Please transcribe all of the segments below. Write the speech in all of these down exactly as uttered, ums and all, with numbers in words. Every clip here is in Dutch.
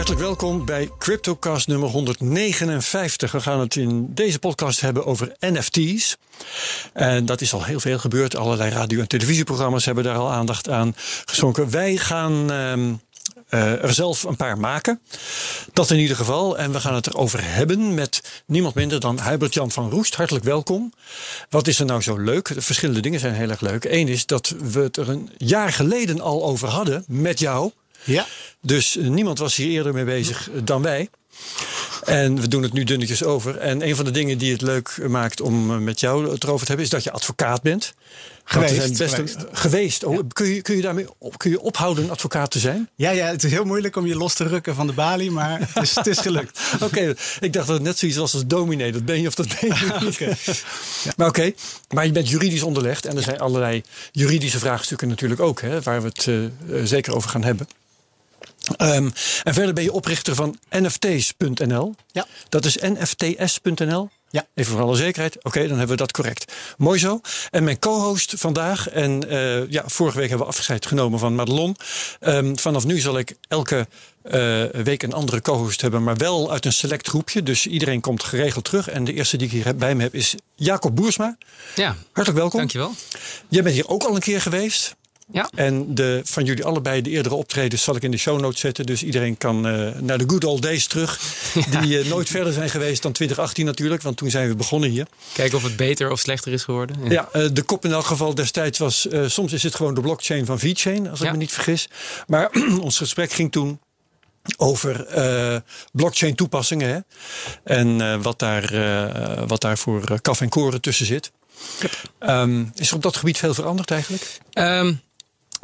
Hartelijk welkom bij CryptoCast nummer honderdnegenenvijftig. We gaan het in deze podcast hebben over N F T's. En dat is al heel veel gebeurd. Allerlei radio- en televisieprogramma's hebben daar al aandacht aan geschonken. Wij gaan um, uh, er zelf een paar maken. Dat in ieder geval. En we gaan het erover hebben met niemand minder dan Hubert-Jan van Roest. Hartelijk welkom. Wat is er nou zo leuk? De verschillende dingen zijn heel erg leuk. Eén is dat we het er een jaar geleden al over hadden met jou. Ja. Dus niemand was hier eerder mee bezig dan wij. En we doen het nu dunnetjes over. En een van de dingen die het leuk maakt om met jou het erover te hebben... is dat je advocaat bent. Geweest. Zijn best geweest. Een, geweest. Oh, ja. kun, je, kun, je daarmee op, kun je ophouden een advocaat te zijn? Ja, ja, het is heel moeilijk om je los te rukken van de balie, maar het is, het is gelukt. Oké, okay, ik dacht dat het net zoiets was als dominee. Dat ben je of dat ben je niet. Okay. Ja. Maar oké, okay, maar je bent juridisch onderlegd. En er zijn allerlei juridische vraagstukken natuurlijk ook... Hè, waar we het uh, zeker over gaan hebben. Um, en verder ben je oprichter van N F T's punt N L. Ja. Dat is N F T S punt N L. Ja. Even voor alle zekerheid. Oké, okay, dan hebben we dat correct. Mooi zo. En mijn co-host vandaag. En uh, ja, vorige week hebben we afscheid genomen van Madelon. Um, vanaf nu zal ik elke uh, week een andere co-host hebben. Maar wel uit een select groepje. Dus iedereen komt geregeld terug. En de eerste die ik hier bij me heb is Jacob Boersma. Ja. Hartelijk welkom. Dankjewel. Jij bent hier ook al een keer geweest. Ja. En de, van jullie allebei de eerdere optredens zal ik in de show notes zetten. Dus iedereen kan uh, naar de good old days terug. Ja. Die uh, nooit verder zijn geweest dan twintig achttien natuurlijk. Want toen zijn we begonnen hier. Kijken of het beter of slechter is geworden. Ja, ja uh, de kop in elk geval destijds was... Uh, soms is het gewoon de blockchain van VeChain, als ja. ik me niet vergis. Maar ons gesprek ging toen... over uh, blockchain toepassingen. Hè? En uh, wat, daar, uh, wat daar voor uh, kaf en koren tussen zit. Um, is er op dat gebied veel veranderd eigenlijk? Um.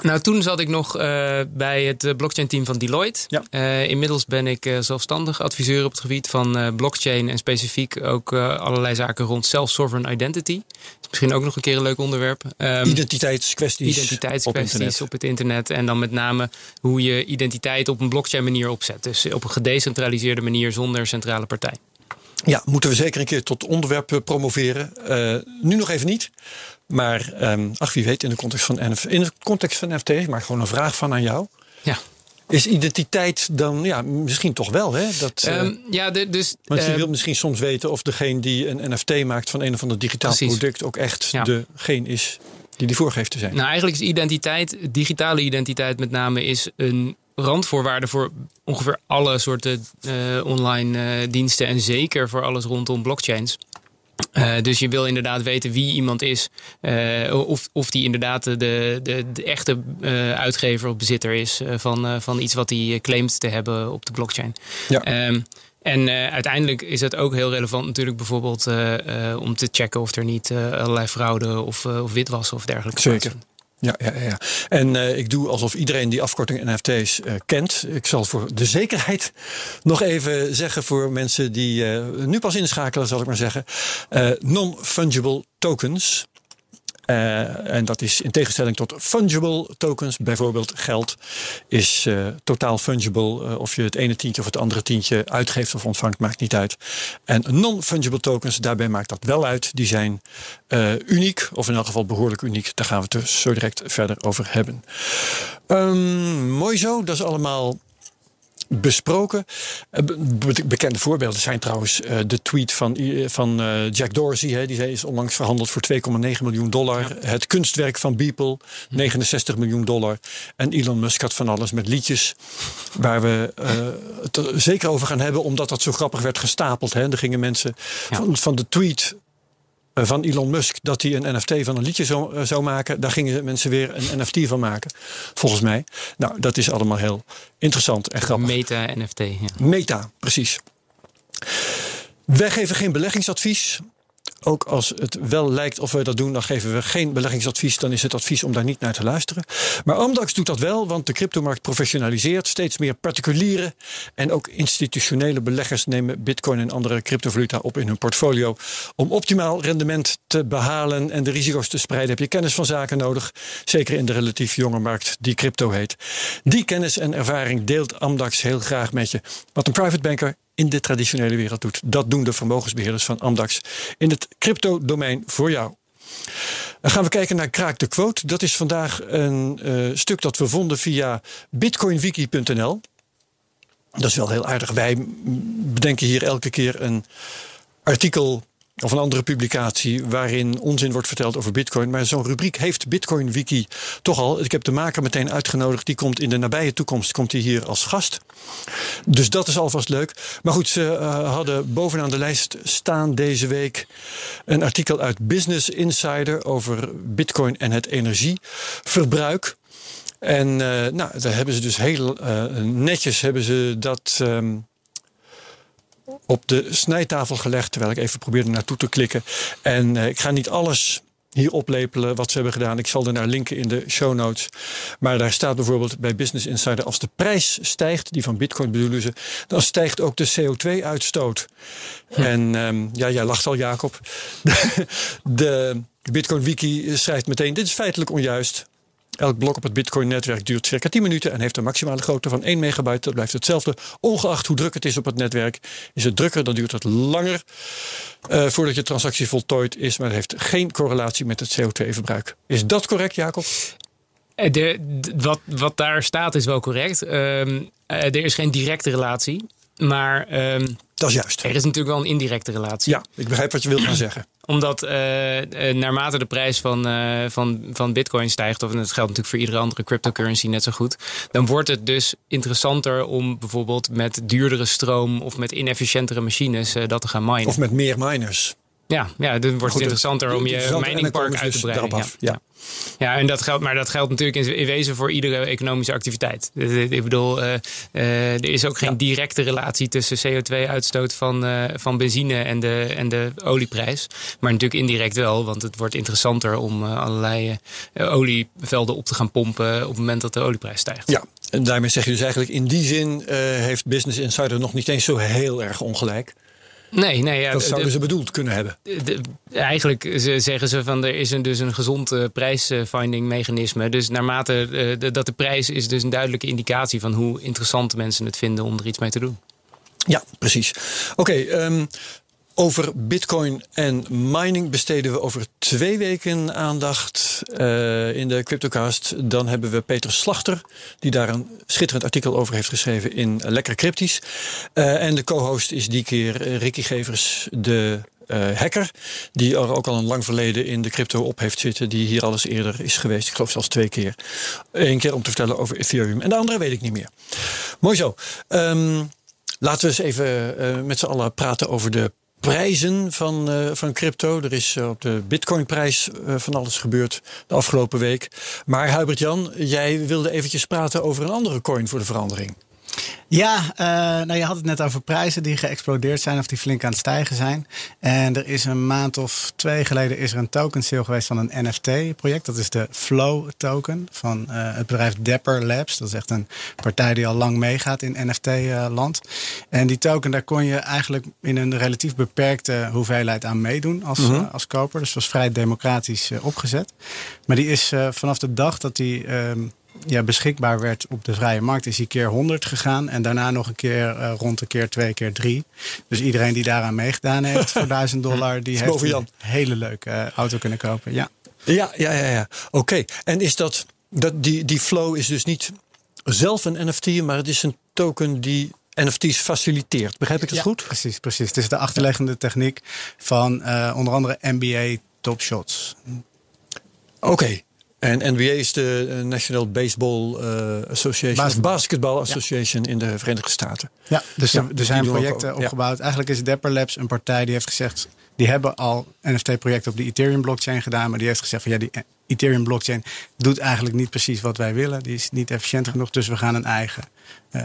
Nou, toen zat ik nog uh, bij het blockchain-team van Deloitte. Ja. Uh, inmiddels ben ik uh, zelfstandig adviseur op het gebied van uh, blockchain... en specifiek ook uh, allerlei zaken rond self-sovereign identity. Dat is misschien ook nog een keer een leuk onderwerp. Um, identiteitskwesties, identiteitskwesties op, op het internet. En dan met name hoe je identiteit op een blockchain manier opzet. Dus op een gedecentraliseerde manier zonder centrale partij. Ja, moeten we zeker een keer tot onderwerp promoveren. Uh, nu nog even niet. Maar um, ach, wie weet, in de context van N F T, in de context van N F T, ik maak gewoon een vraag van aan jou. Ja. Is identiteit dan, ja, misschien toch wel, hè? Dat, um, uh, ja, de, dus... Want je uh, wilt misschien soms weten of degene die een N F T maakt van een of ander digitaal precies. product ook echt ja. degene is die die voorgeeft te zijn. Nou, eigenlijk is identiteit, digitale identiteit met name, is een randvoorwaarde voor ongeveer alle soorten uh, online uh, diensten en zeker voor alles rondom blockchains. Uh, dus je wil inderdaad weten wie iemand is. Uh, of, of die inderdaad de, de, de echte uh, uitgever of bezitter is uh, van, uh, van iets wat hij claimt te hebben op de blockchain. Ja. Um, en uh, uiteindelijk is dat ook heel relevant natuurlijk bijvoorbeeld uh, uh, om te checken of er niet uh, allerlei fraude of, uh, of witwassen of dergelijke plaatsvindt. Ja, ja, ja. En uh, ik doe alsof iedereen die afkorting N F T's uh, kent. Ik zal voor de zekerheid nog even zeggen voor mensen die uh, nu pas inschakelen, zal ik maar zeggen. Uh, non-fungible tokens. Uh, en dat is in tegenstelling tot fungible tokens. Bijvoorbeeld geld is uh, totaal fungible. Uh, of je het ene tientje of het andere tientje uitgeeft of ontvangt, maakt niet uit. En non-fungible tokens, daarbij maakt dat wel uit. Die zijn uh, uniek, of in elk geval behoorlijk uniek. Daar gaan we het dus zo direct verder over hebben. Um, mooi zo, dat is allemaal... besproken. Bekende voorbeelden zijn trouwens uh, de tweet van, uh, van uh, Jack Dorsey. Hè, die is onlangs verhandeld voor twee komma negen miljoen dollar. Ja. Het kunstwerk van Beeple, hm. negenenzestig miljoen dollar. En Elon Musk had van alles met liedjes. Waar we uh, het er zeker over gaan hebben. Omdat dat zo grappig werd gestapeld. Hè. Er gingen mensen ja. van, van de tweet... van Elon Musk, dat hij een N F T van een liedje zou, zou maken. Daar gingen mensen weer een N F T van maken, volgens mij. Nou, dat is allemaal heel interessant en grappig. Meta-N F T. Ja. Meta, precies. Wij geven geen beleggingsadvies. Ook als het wel lijkt of we dat doen, dan geven we geen beleggingsadvies. Dan is het advies om daar niet naar te luisteren. Maar Amdax doet dat wel, want de cryptomarkt professionaliseert. Steeds meer particuliere en ook institutionele beleggers nemen bitcoin en andere cryptovaluta op in hun portfolio. Om optimaal rendement te behalen en de risico's te spreiden, heb je kennis van zaken nodig. Zeker in de relatief jonge markt die crypto heet. Die kennis en ervaring deelt Amdax heel graag met je. Wat een private banker in de traditionele wereld doet. Dat doen de vermogensbeheerders van Amdax in het crypto-domein voor jou. Dan gaan we kijken naar Kraak de Quote. Dat is vandaag een uh, stuk dat we vonden via bitcoinwiki punt n l. Dat is wel heel aardig. Wij bedenken hier elke keer een artikel of een andere publicatie waarin onzin wordt verteld over bitcoin. Maar zo'n rubriek heeft bitcoinwiki toch al. Ik heb de maker meteen uitgenodigd. Die komt in de nabije toekomst komt die hier als gast. Dus dat is alvast leuk. Maar goed, ze uh, hadden bovenaan de lijst staan deze week een artikel uit Business Insider over bitcoin en het energieverbruik. En uh, nou, daar hebben ze dus heel uh, netjes hebben ze dat... Um, op de snijtafel gelegd, terwijl ik even probeerde naartoe te klikken. En uh, ik ga niet alles hier oplepelen wat ze hebben gedaan. Ik zal er naar linken in de show notes. Maar daar staat bijvoorbeeld bij Business Insider... als de prijs stijgt, die van bitcoin bedoelen ze... dan stijgt ook de C O twee uitstoot. Ja. En um, ja, jij lacht al, Jacob. De Bitcoin Wiki schrijft meteen... dit is feitelijk onjuist... Elk blok op het Bitcoin-netwerk duurt circa tien minuten... en heeft een maximale grootte van één megabyte. Dat blijft hetzelfde. Ongeacht hoe druk het is op het netwerk. Is het drukker, dan duurt het langer... Uh, voordat je transactie voltooid is... maar het heeft geen correlatie met het C O twee verbruik. Is dat correct, Jacob? De, de, wat, wat daar staat is wel correct. Um, er is geen directe relatie, maar... Um, dat is juist. Er is natuurlijk wel een indirecte relatie. Ja, ik begrijp wat je wilt gaan zeggen. Omdat uh, naarmate de prijs van, uh, van, van bitcoin stijgt... of en dat geldt natuurlijk voor iedere andere cryptocurrency net zo goed... dan wordt het dus interessanter om bijvoorbeeld met duurdere stroom... of met inefficiëntere machines uh, dat te gaan minen. Of met meer miners. Ja, ja, dan wordt goed, het interessanter het, om je miningpark uit te breiden. Ja. Ja. Ja, en dat geldt, maar dat geldt natuurlijk in wezen voor iedere economische activiteit. Ik bedoel, uh, uh, er is ook geen ja. directe relatie tussen C O twee uitstoot van, uh, van benzine en de, en de olieprijs. Maar natuurlijk indirect wel, want het wordt interessanter om uh, allerlei uh, olievelden op te gaan pompen op het moment dat de olieprijs stijgt. Ja, en daarmee zeg je dus eigenlijk in die zin uh, heeft Business Insider nog niet eens zo heel erg ongelijk. Nee, nee, ja, dat zouden de, ze bedoeld kunnen hebben. De, de, eigenlijk zeggen ze van er is een, dus een gezond uh, prijsfinding mechanisme. Dus naarmate uh, de, dat de prijs is dus een duidelijke indicatie van hoe interessant mensen het vinden om er iets mee te doen. Ja, precies. Oké, okay, um, over bitcoin en mining besteden we over twee weken aandacht uh, in de Cryptocast. Dan hebben we Peter Slachter, die daar een schitterend artikel over heeft geschreven in Lekker Crypties. Uh, en de co-host is die keer Ricky Gevers, de uh, hacker, die er ook al een lang verleden in de crypto op heeft zitten, die hier al eens eerder is geweest. Ik geloof zelfs twee keer. Eén keer om te vertellen over Ethereum en de andere weet ik niet meer. Mooi zo. Um, laten we eens even uh, met z'n allen praten over de prijzen van, uh, van crypto. Er is uh, op de bitcoinprijs uh, van alles gebeurd de afgelopen week. Maar Hubert-Jan, jij wilde eventjes praten over een andere coin voor de verandering. Ja, uh, nou je had het net over prijzen die geëxplodeerd zijn of die flink aan het stijgen zijn. En er is een maand of twee geleden is er een token sale geweest van een N F T-project. Dat is de Flow Token van uh, het bedrijf Dapper Labs. Dat is echt een partij die al lang meegaat in N F T-land. En die token, daar kon je eigenlijk in een relatief beperkte hoeveelheid aan meedoen als, mm-hmm. uh, als koper. Dus dat was vrij democratisch uh, opgezet. Maar die is uh, vanaf de dag dat die... Um, Ja, beschikbaar werd op de vrije markt, is hij keer honderd gegaan. En daarna nog een keer uh, rond een keer twee, keer drie. Dus iedereen die daaraan meegedaan heeft voor duizend dollar... die heeft een hele leuke uh, auto kunnen kopen. Ja, ja, ja, ja, ja. Oké. Okay. En is dat, dat die, die Flow is dus niet zelf een N F T... maar het is een token die... N F T's faciliteert. Begrijp ik dat ja, goed? Precies, precies. Het is de achterliggende techniek van uh, onder andere N B A topshots. Oké. Okay. En N B A is de National Baseball uh, Association, Basketball, Basketball Association ja. in de Verenigde Staten. Ja, dus ja, er, er zijn projecten ook, opgebouwd. Ja. Eigenlijk is Dapper Labs een partij die heeft gezegd... die hebben al N F T-projecten op de Ethereum-blockchain gedaan... maar die heeft gezegd van ja, die Ethereum-blockchain doet eigenlijk niet precies wat wij willen. Die is niet efficiënt genoeg, dus we gaan een eigen... Uh,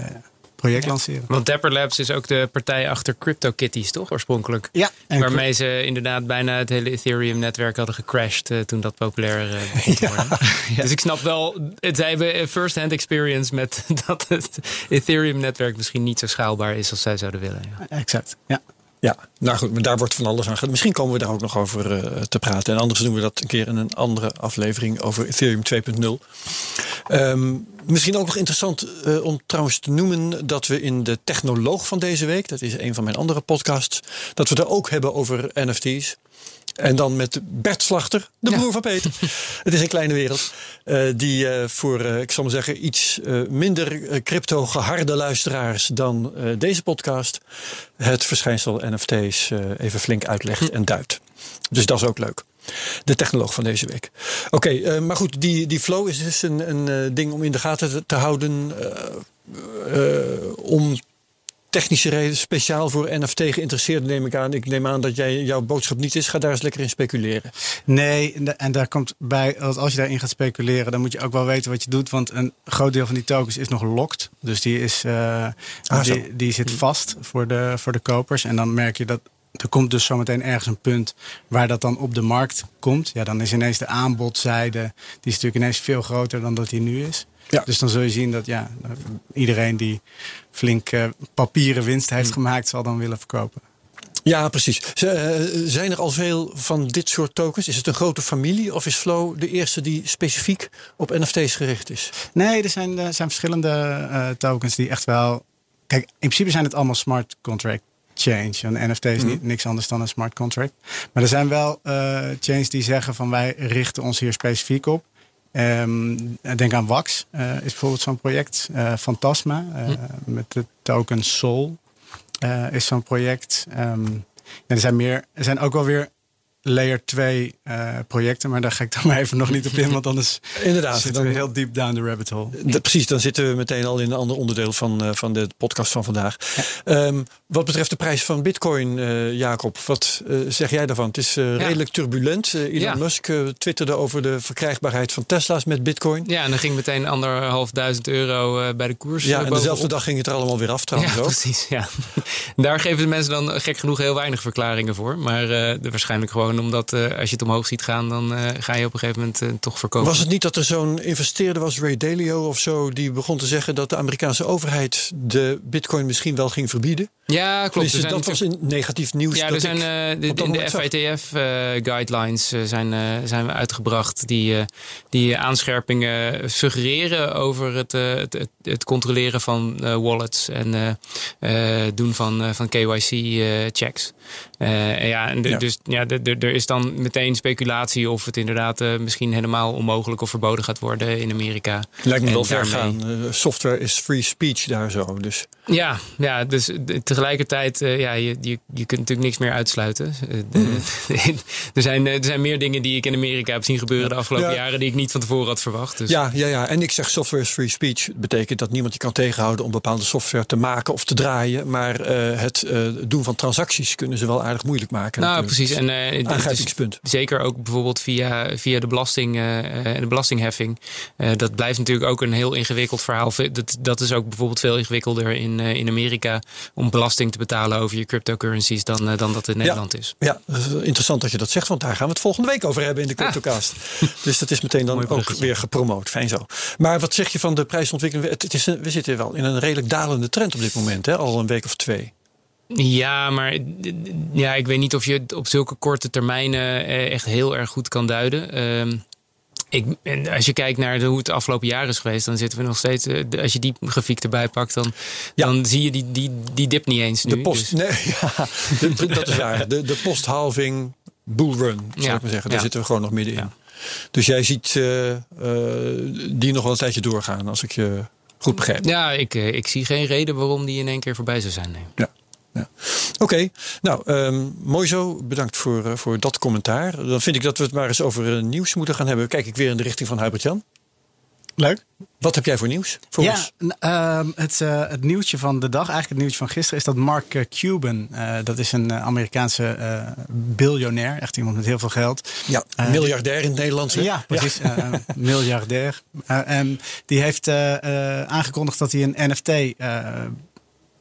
project lanceren. Want Dapper Labs is ook de partij achter CryptoKitties, toch? Oorspronkelijk. Ja. Waarmee ze inderdaad bijna het hele Ethereum-netwerk hadden gecrashed uh, toen dat populair uh, begon te worden. Ja. Dus ik snap wel, het, zij hebben first-hand experience met dat het Ethereum-netwerk misschien niet zo schaalbaar is als zij zouden willen. Ja. Exact, ja. Ja, nou goed, maar daar wordt van alles aan gedaan. Misschien komen we daar ook nog over uh, te praten. En anders doen we dat een keer in een andere aflevering over Ethereum twee punt nul. Um, misschien ook nog interessant uh, om trouwens te noemen... dat we in de Technoloog van deze week, dat is een van mijn andere podcasts... dat we daar ook hebben over N F T's. En dan met Bert Slachter, de broer ja. van Peter. Het is een kleine wereld. Uh, die uh, voor, uh, ik zal maar zeggen, iets uh, minder crypto-geharde luisteraars dan uh, deze podcast het verschijnsel N F T's uh, even flink uitlegt hm. en duidt. Dus dat is ook leuk. De technoloog van deze week. Oké, okay, uh, maar goed, die, die flow is dus een, een uh, ding om in de gaten te, te houden. Uh, uh, om technische reden, speciaal voor N F T geïnteresseerden, neem ik aan. Ik neem aan dat jij jouw boodschap niet is. Ga daar eens lekker in speculeren. Nee, en daar komt bij dat als je daarin gaat speculeren, dan moet je ook wel weten wat je doet. Want een groot deel van die tokens is nog locked. Dus die, is, uh, ah, die, die zit vast voor de, voor de kopers. En dan merk je dat er komt dus zometeen ergens een punt waar dat dan op de markt komt. Ja, dan is ineens de aanbodzijde, die is natuurlijk ineens veel groter dan dat die nu is. Ja. Dus dan zul je zien dat ja, iedereen die flink uh, papieren winst heeft hmm. gemaakt, zal dan willen verkopen. Ja, precies. Z- uh, zijn er al veel van dit soort tokens? Is het een grote familie of is Flow de eerste die specifiek op N F T's gericht is? Nee, er zijn, er zijn verschillende uh, tokens die echt wel... Kijk, in principe zijn het allemaal smart contract change. Een N F T is niet, niks anders dan een smart contract. Maar er zijn wel uh, chains die zeggen van wij richten ons hier specifiek op. Um, denk aan Wax, uh, is bijvoorbeeld zo'n project. Uh, Phantasma, uh, hm. met de token Sol, uh, is zo'n project. Um, er, zijn meer, er zijn ook wel weer layer twee uh, projecten, maar daar ga ik dan maar even nog niet op in, want anders Inderdaad, zitten we dan, heel diep down the rabbit hole. D- precies, dan zitten we meteen al in een ander onderdeel van, uh, van de podcast van vandaag. Ja. Um, wat betreft de prijs van bitcoin, uh, Jacob, wat uh, zeg jij daarvan? Het is uh, ja. redelijk turbulent. Uh, Elon ja. Musk uh, twitterde over de verkrijgbaarheid van Tesla's met bitcoin. Ja, en dan ging meteen anderhalfduizend euro uh, bij de koers. Ja, uh, en dezelfde dag ging het er allemaal weer af trouwens. Ja, precies. Ja. Daar geven de mensen dan gek genoeg heel weinig verklaringen voor, maar uh, waarschijnlijk gewoon omdat uh, als je het omhoog ziet gaan, dan uh, ga je op een gegeven moment uh, toch verkopen. Was het niet dat er zo'n investeerder was, Ray Dalio of zo, die begon te zeggen dat de Amerikaanse overheid de bitcoin misschien wel ging verbieden? Ja, klopt. Dus dat was in negatief nieuws. Ja, er zijn uh, de, de, de F A T F-guidelines uh, zijn, uh, zijn uitgebracht die, uh, die aanscherpingen suggereren over het, uh, het, het controleren van uh, wallets en uh, uh, doen van, uh, van K Y C-checks. Uh, uh, ja, en de, ja. Dus ja, de, de, er is dan meteen speculatie of het inderdaad uh, misschien helemaal onmogelijk of verboden gaat worden in Amerika. Lijkt me wel ver gaan. Uh, software is free speech daar zo. Dus. Ja, ja, dus de, tegelijkertijd, uh, ja, je, je, je kunt natuurlijk niks meer uitsluiten. Uh, de, mm. er, zijn, er zijn meer dingen die ik in Amerika heb zien gebeuren de afgelopen ja. jaren die ik niet van tevoren had verwacht. Dus. Ja, ja, ja, en ik zeg software is free speech. Dat betekent dat niemand je kan tegenhouden om bepaalde software te maken of te draaien. Maar uh, het uh, doen van transacties kunnen ze wel aardig moeilijk maken. Nou, natuurlijk. Precies. En, uh, aangrijpingspunt. Dus zeker ook bijvoorbeeld via, via de belasting en uh, de belastingheffing. Uh, dat blijft natuurlijk ook een heel ingewikkeld verhaal. Dat, dat is ook bijvoorbeeld veel ingewikkelder in, uh, in Amerika om belasting te betalen over je cryptocurrencies dan, uh, dan dat in Nederland ja, is. Ja, interessant dat je dat zegt, want daar gaan we het volgende week over hebben in de CryptoCast. Ah. Dus dat is meteen dan ook weer gepromoot. Fijn zo. Maar wat zeg je van de prijsontwikkeling? Het, het is een, we zitten wel in een redelijk dalende trend op dit moment, hè? Al een week of twee. Ja, maar ja, ik weet niet of je op zulke korte termijnen echt heel erg goed kan duiden. Um, ik, en als je kijkt naar de, hoe het afgelopen jaar is geweest, dan zitten we nog steeds. Als je die grafiek erbij pakt, dan, ja. dan zie je die, die, die dip niet eens. Nu, de post, dus. nee, ja, de, dat is waar. De, de posthalving bullrun, zou ja. ik maar zeggen. Daar ja. zitten we gewoon nog middenin. Ja. Dus jij ziet uh, uh, die nog wel een tijdje doorgaan, als ik je goed begrijp. Ja, ik, ik zie geen reden waarom die in één keer voorbij zou zijn. Nee. Ja. Ja. Oké, okay. nou, um, mooi zo. Bedankt voor, uh, voor dat commentaar. Dan vind ik dat we het maar eens over uh, nieuws moeten gaan hebben. Kijk ik weer in de richting van Hubert-Jan. Leuk. Wat heb jij voor nieuws? Voor ja, ons? Uh, het, uh, het nieuwtje van de dag, eigenlijk het nieuwtje van gisteren, is dat Mark uh, Cuban, uh, dat is een uh, Amerikaanse uh, biljonair, echt iemand met heel veel geld. Ja, uh, miljardair in het Nederlands. Uh, ja, precies. Ja. Uh, miljardair. Uh, um, die heeft uh, uh, aangekondigd dat hij een N F T... Uh,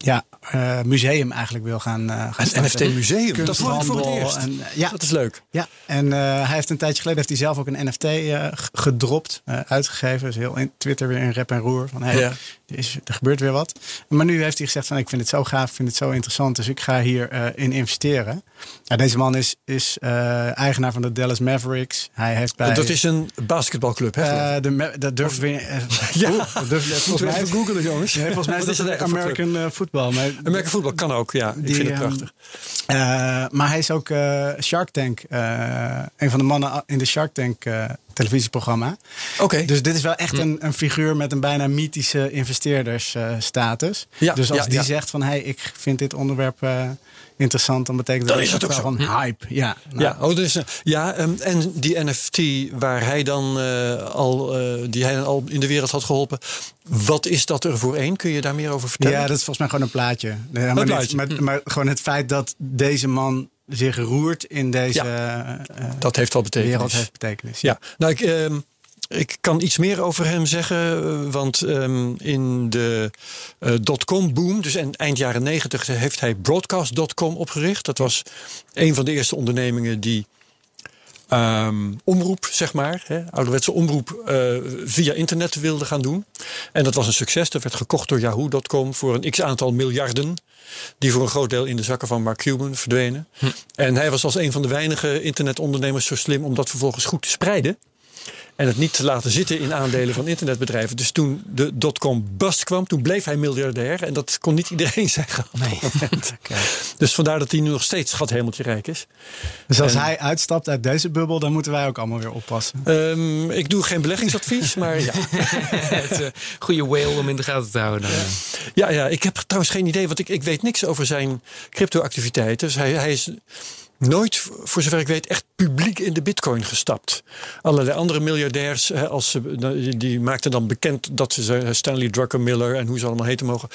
Ja, uh, museum eigenlijk wil gaan, uh, gaan een starten. N F T-museum, dat hoor ik voor het eerst. En, uh, ja. Dat is leuk. Ja, en uh, hij heeft een tijdje geleden heeft hij zelf ook een N F T uh, gedropt, uh, uitgegeven. Dus heel in Twitter weer in rep en roer. Van, hey, ja. er, is, er gebeurt weer wat. Maar nu heeft hij gezegd van ik vind het zo gaaf, ik vind het zo interessant. Dus ik ga hier uh, in investeren. Ja, deze man is, is uh, eigenaar van de Dallas Mavericks. Hij heeft bij, dat is een basketbalclub, hè? Uh, de, dat durf we... Uh, ja, dat durf je even googelen, jongens. Ja, volgens mij is dat, dat een American Football voetbal. Maar American voetbal kan ook, ja. Die, ik vind het prachtig. Uh, maar hij is ook uh, Shark Tank. Uh, een van de mannen in de Shark Tank uh, televisieprogramma. Oké. Okay. Dus dit is wel echt een, een figuur met een bijna mythische investeerdersstatus. Uh, ja, dus als ja, die ja. zegt van, hé, hey, ik vind dit onderwerp... Uh, interessant, dan betekent dat, dat is het ook van hype. Ja, nou. ja, oh, dus, ja um, en die N F T waar hij dan uh, al uh, die hij dan al in de wereld had geholpen. Wat is dat er voor een? Kun je daar meer over vertellen? Ja, dat is volgens mij gewoon een plaatje. Ja, een maar, plaatje. Niet, maar, maar gewoon het feit dat deze man zich roert in deze ja, uh, dat heeft wel betekenis. wereld heeft betekenis. Ja, ja. nou ik... Um, Ik kan iets meer over hem zeggen, want um, in de uh, dotcom-boom, dus in, eind jaren negentig, heeft hij broadcast punt com opgericht. Dat was een van de eerste ondernemingen die um, omroep, zeg maar, hè, ouderwetse omroep, uh, via internet wilde gaan doen. En dat was een succes. Dat werd gekocht door Yahoo punt com voor een x-aantal miljarden, die voor een groot deel in de zakken van Mark Cuban verdwenen. Hm. En hij was als een van de weinige internetondernemers zo slim om dat vervolgens goed te spreiden. En het niet te laten zitten in aandelen van internetbedrijven. Dus toen de dotcom bust kwam, toen bleef hij miljardair. En dat kon niet iedereen zeggen op nee. dat moment. Okay. Dus vandaar dat hij nu nog steeds schathemeltje rijk is. Dus als en, hij uitstapt uit deze bubbel, dan moeten wij ook allemaal weer oppassen. Um, ik doe geen beleggingsadvies, maar ja. Het uh, goede whale om in de gaten te houden. Ja. ja, ja, ik heb trouwens geen idee, want ik, ik weet niks over zijn crypto-activiteiten. Dus hij, hij is... nooit, voor zover ik weet, echt publiek in de bitcoin gestapt. Allerlei andere miljardairs, hè, als ze, die maakten dan bekend dat ze... Stanley Druckenmiller en hoe ze allemaal heten mogen...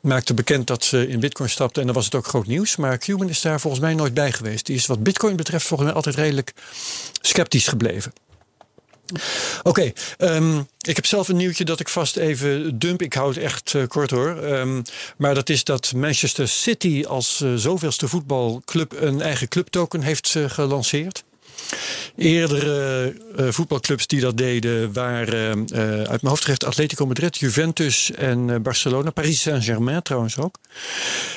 maakten bekend dat ze in bitcoin stapten. En dan was het ook groot nieuws. Maar Cuban is daar volgens mij nooit bij geweest. Die is wat bitcoin betreft volgens mij altijd redelijk sceptisch gebleven. Oké, okay, um, ik heb zelf een nieuwtje dat ik vast even dump. Ik hou het echt uh, kort hoor. Um, maar dat is dat Manchester City als uh, zoveelste voetbalclub een eigen clubtoken heeft uh, gelanceerd. Eerdere uh, voetbalclubs die dat deden waren uh, uit mijn hoofd terecht Atletico Madrid, Juventus en uh, Barcelona. Paris Saint-Germain trouwens ook.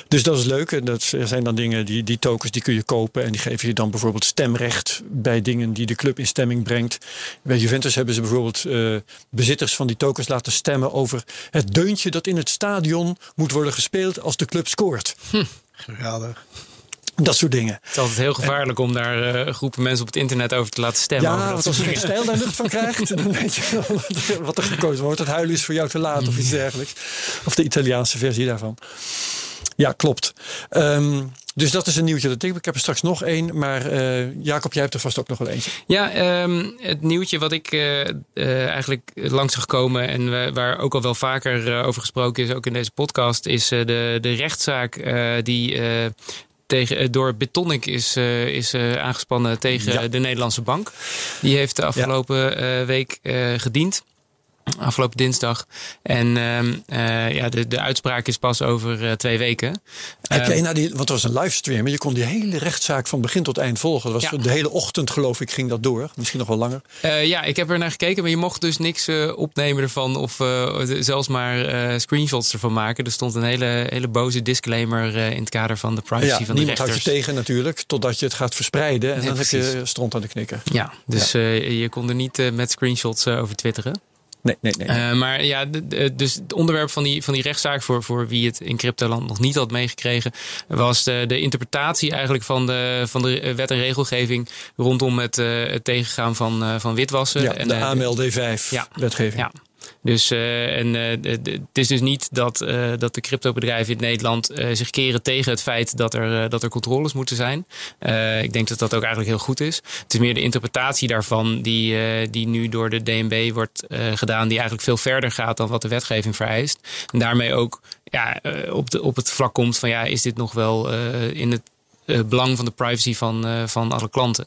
Dus dat is leuk. En dat zijn dan dingen, die, die tokens die kun je kopen. En die geven je dan bijvoorbeeld stemrecht bij dingen die de club in stemming brengt. Bij Juventus hebben ze bijvoorbeeld uh, bezitters van die tokens laten stemmen over het deuntje dat in het stadion moet worden gespeeld als de club scoort. Hm, geweldig. Dat soort dingen. Het is altijd heel gevaarlijk en, om daar uh, groepen mensen op het internet over te laten stemmen. Ja, over dat want als je er een stijl daar lucht van krijgt, dan weet je wel wat, wat er gekozen wordt. Het huilen is voor jou te laat of iets dergelijks. Of de Italiaanse versie daarvan. Ja, klopt. Um, dus dat is een nieuwtje dat ik heb. Ik heb er straks nog één, maar uh, Jacob, jij hebt er vast ook nog wel eentje. Ja, um, het nieuwtje wat ik uh, uh, eigenlijk langs zag komen en uh, waar ook al wel vaker uh, over gesproken is, ook in deze podcast, is uh, de, de rechtszaak uh, die... Uh, Tegen, door Bitonic is, uh, is uh, aangespannen tegen ja. de Nederlandse Bank. Die heeft de afgelopen ja. uh, week uh, gediend. Afgelopen dinsdag. En uh, uh, ja, de, de uitspraak is pas over uh, twee weken. Heb jij nou die, want dat was een livestream. Je kon die hele rechtszaak van begin tot eind volgen. Dat was ja. de hele ochtend, geloof ik, ging dat door. Misschien nog wel langer. Uh, ja, ik heb er naar gekeken. Maar je mocht dus niks uh, opnemen ervan. Of uh, zelfs maar uh, screenshots ervan maken. Er stond een hele, hele boze disclaimer uh, in het kader van de privacy ja, van de rechters. Niemand houdt je tegen natuurlijk. Totdat je het gaat verspreiden. En nee, dan precies. heb je stront aan de knikker. Ja, dus ja. Uh, je kon er niet uh, met screenshots uh, over twitteren. Nee, nee, nee. Uh, maar ja, de, de, dus het onderwerp van die, van die rechtszaak... Voor, voor wie het in cryptoland nog niet had meegekregen... was de, de interpretatie eigenlijk van de, van de wet en regelgeving... rondom het, uh, het tegengaan van, uh, van witwassen. Ja, en, de uh, A M L D vijf-wetgeving. Ja. Dus uh, en, uh, het is dus niet dat, uh, dat de cryptobedrijven in Nederland uh, zich keren tegen het feit dat er, uh, dat er controles moeten zijn. Uh, ik denk dat dat ook eigenlijk heel goed is. Het is meer de interpretatie daarvan die, uh, die nu door de D N B wordt uh, gedaan, die eigenlijk veel verder gaat dan wat de wetgeving vereist. En daarmee ook ja, uh, op, de, op het vlak komt van ja, is dit nog wel uh, in het Uh, belang van de privacy van, uh, van alle klanten.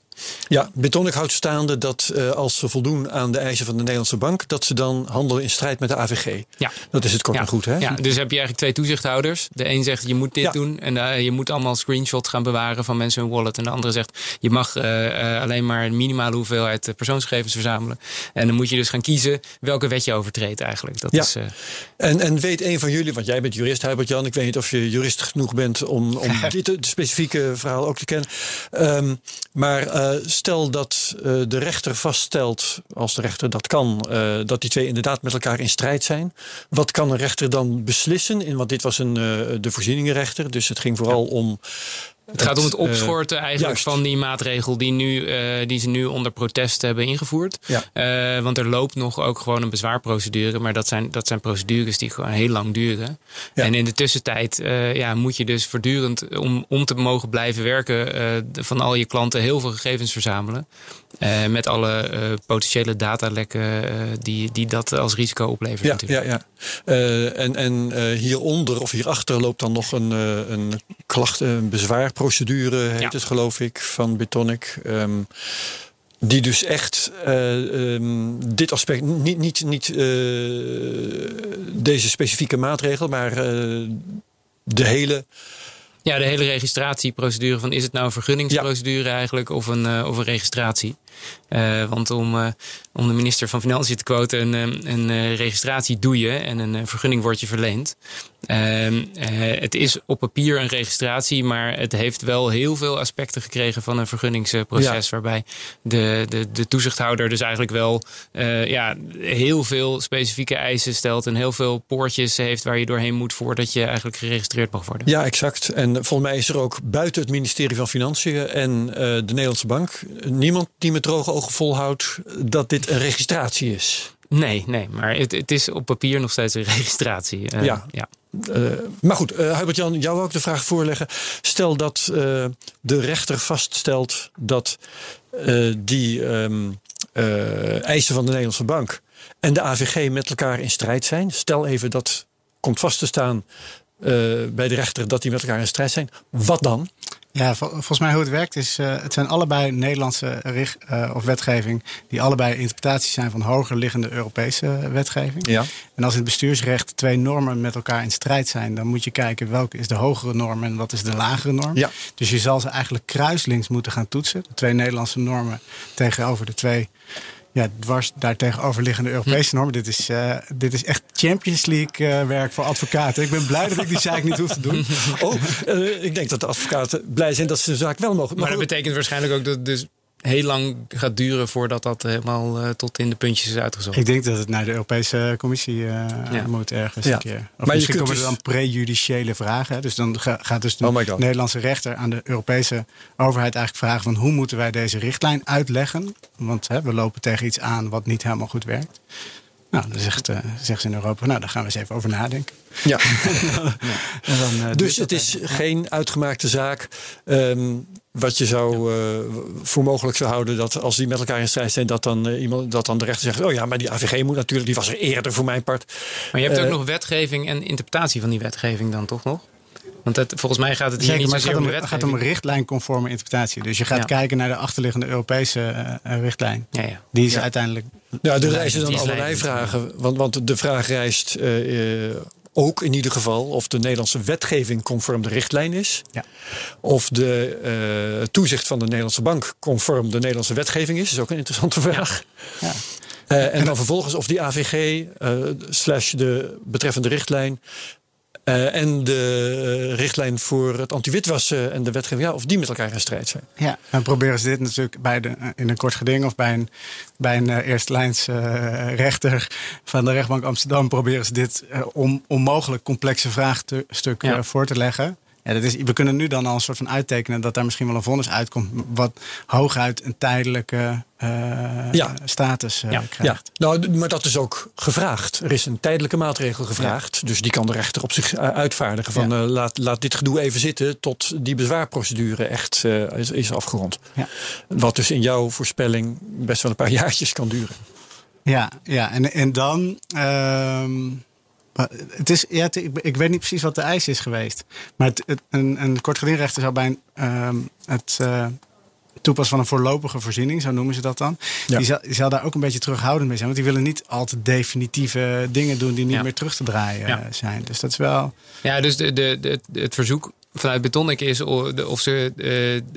Ja, Bitonic houdt staande dat uh, als ze voldoen aan de eisen van de Nederlandse Bank... dat ze dan handelen in strijd met de A V G. Ja. Dat is het kort ja. en goed, hè? Ja, dus heb je eigenlijk twee toezichthouders. De een zegt, je moet dit ja. doen en uh, je moet allemaal screenshots gaan bewaren... van mensen hun wallet. En de andere zegt, je mag uh, uh, alleen maar een minimale hoeveelheid persoonsgegevens verzamelen. En dan moet je dus gaan kiezen welke wet je overtreedt eigenlijk. Dat ja. is, uh... en, en weet een van jullie, want jij bent jurist, Hubert-Jan... ik weet niet of je jurist genoeg bent om, om dit specifieke... verhaal ook te kennen. Um, maar uh, stel dat uh, de rechter vaststelt, als de rechter dat kan, uh, dat die twee inderdaad met elkaar in strijd zijn. Wat kan een rechter dan beslissen? In, want dit was een, uh, de voorzieningenrechter, dus het ging vooral ja. om... Het, het gaat om het opschorten uh, eigenlijk juist. van die maatregel die, nu, uh, die ze nu onder protest hebben ingevoerd. Ja. Uh, want er loopt nog ook gewoon een bezwaarprocedure. Maar dat zijn, dat zijn procedures die gewoon heel lang duren. Ja. En in de tussentijd uh, ja, moet je dus voortdurend om, om te mogen blijven werken uh, van al je klanten heel veel gegevens verzamelen. Uh, met alle uh, potentiële datalekken uh, die, die dat als risico opleveren. Ja, natuurlijk. Ja, ja. Uh, en en uh, hieronder of hierachter loopt dan nog een, uh, een klacht, een bezwaarprocedure heet ja. het geloof ik van Bitonic. Um, Die dus echt uh, um, dit aspect, niet, niet, niet uh, deze specifieke maatregel, maar uh, de hele... Ja, de hele registratieprocedure van is het nou een vergunningsprocedure ja. eigenlijk of een, uh, of een registratie? Uh, want om, uh, om de minister van Financiën te quoten, een, een uh, registratie doe je en een uh, vergunning wordt je verleend. Uh, uh, het is op papier een registratie, maar het heeft wel heel veel aspecten gekregen van een vergunningsproces. Ja. Waarbij de, de, de toezichthouder dus eigenlijk wel uh, ja, heel veel specifieke eisen stelt en heel veel poortjes heeft waar je doorheen moet voordat je eigenlijk geregistreerd mag worden. Ja, exact. En volgens mij is er ook buiten het ministerie van Financiën en uh, de Nederlandse Bank niemand die met droge ogen volhoudt dat dit een registratie is. Nee, nee, maar het, het is op papier nog steeds een registratie. Uh, ja. ja. Uh, maar goed, uh, Hubert-Jan, jou ook de vraag voorleggen. Stel dat uh, de rechter vaststelt dat uh, die um, uh, eisen van de Nederlandse Bank en de A V G met elkaar in strijd zijn. Stel even dat komt vast te staan uh, bij de rechter dat die met elkaar in strijd zijn. Wat dan? Ja, vol, volgens mij hoe het werkt is, uh, het zijn allebei Nederlandse richt, uh, of wetgeving die allebei interpretaties zijn van hoger liggende Europese wetgeving. Ja. En als in het bestuursrecht twee normen met elkaar in strijd zijn, dan moet je kijken welke is de hogere norm en wat is de lagere norm. Ja. Dus je zal ze eigenlijk kruislinks moeten gaan toetsen. De twee Nederlandse normen tegenover de twee ja, dwars daartegenover liggende Europese hm. normen. Dit is, uh, dit is echt Champions League uh, werk voor advocaten. Ik ben blij dat ik die zaak niet hoef te doen. Oh, uh, ik denk dat de advocaten blij zijn dat ze de zaak wel mogen. Maar, maar dat goed. betekent waarschijnlijk ook dat het dus heel lang gaat duren voordat dat helemaal uh, tot in de puntjes is uitgezocht. Ik denk dat het naar de Europese Commissie uh, ja. moet ergens ja. een keer. Of maar misschien komen dus er dan prejudiciële vragen. Hè? Dus dan ga, gaat dus de oh Nederlandse rechter aan de Europese overheid eigenlijk vragen van hoe moeten wij deze richtlijn uitleggen? Want hè, we lopen tegen iets aan wat niet helemaal goed werkt. Nou, dan zegt, uh, zegt ze in Europa, nou, daar gaan we eens even over nadenken. Ja. ja. En dan, uh, dus het is ja. geen uitgemaakte zaak. Um, wat je zou uh, voor mogelijk zou houden dat als die met elkaar in strijd zijn, dat dan, uh, iemand, dat dan de rechter zegt, oh ja, maar die A V G moet natuurlijk, die was er eerder voor mijn part. Maar je hebt uh, ook nog wetgeving en interpretatie van die wetgeving dan toch nog? Want het, volgens mij gaat het hier Zeker, niet zozeer om de wetgeving. Het gaat om een richtlijnconforme interpretatie. Dus je gaat ja. kijken naar de achterliggende Europese uh, richtlijn. Ja, ja. Die is ja. uiteindelijk... Ja, er reizen dan allerlei vragen. Want, want de vraag reist uh, uh, ook in ieder geval of de Nederlandse wetgeving conform de richtlijn is. Ja. Of de uh, toezicht van de Nederlandse Bank conform de Nederlandse wetgeving is. Dat is ook een interessante vraag. Ja. Ja. Uh, en, en dan vervolgens of die A V G uh, slash de betreffende richtlijn... Uh, en de uh, richtlijn voor het anti-witwassen en de wetgeving, ja, of die met elkaar in strijd zijn. Ja, en proberen ze dit natuurlijk bij de, in een kort geding of bij een, bij een uh, eerstlijns uh, rechter van de rechtbank Amsterdam, proberen ze dit uh, on, onmogelijk complexe vraagstukken ja. uh, voor te leggen. Ja, dat is, we kunnen nu dan al een soort van uittekenen dat daar misschien wel een vonnis uitkomt wat hooguit een tijdelijke uh, ja. status uh, ja. krijgt. Ja. Nou, maar dat is ook gevraagd. Er is een tijdelijke maatregel gevraagd. Ja. Dus die kan de rechter op zich uitvaardigen van ja. uh, laat, laat dit gedoe even zitten tot die bezwaarprocedure echt uh, is, is afgerond. Ja. Wat dus in jouw voorspelling best wel een paar jaartjes kan duren. Ja, ja. En, en dan... Uh, Maar het is, ja, het, ik, ik weet niet precies wat de eis is geweest. Maar het, het, een, een kort gedingrechter zou bij een, uh, het uh, toepassen van een voorlopige voorziening, zo noemen ze dat dan. Ja. Die, zal, die zal daar ook een beetje terughoudend mee zijn. Want die willen niet altijd definitieve dingen doen die niet ja. meer terug te draaien ja. zijn. Dus dat is wel... Ja, dus de, de, de, het verzoek vanuit Bitonic is of ze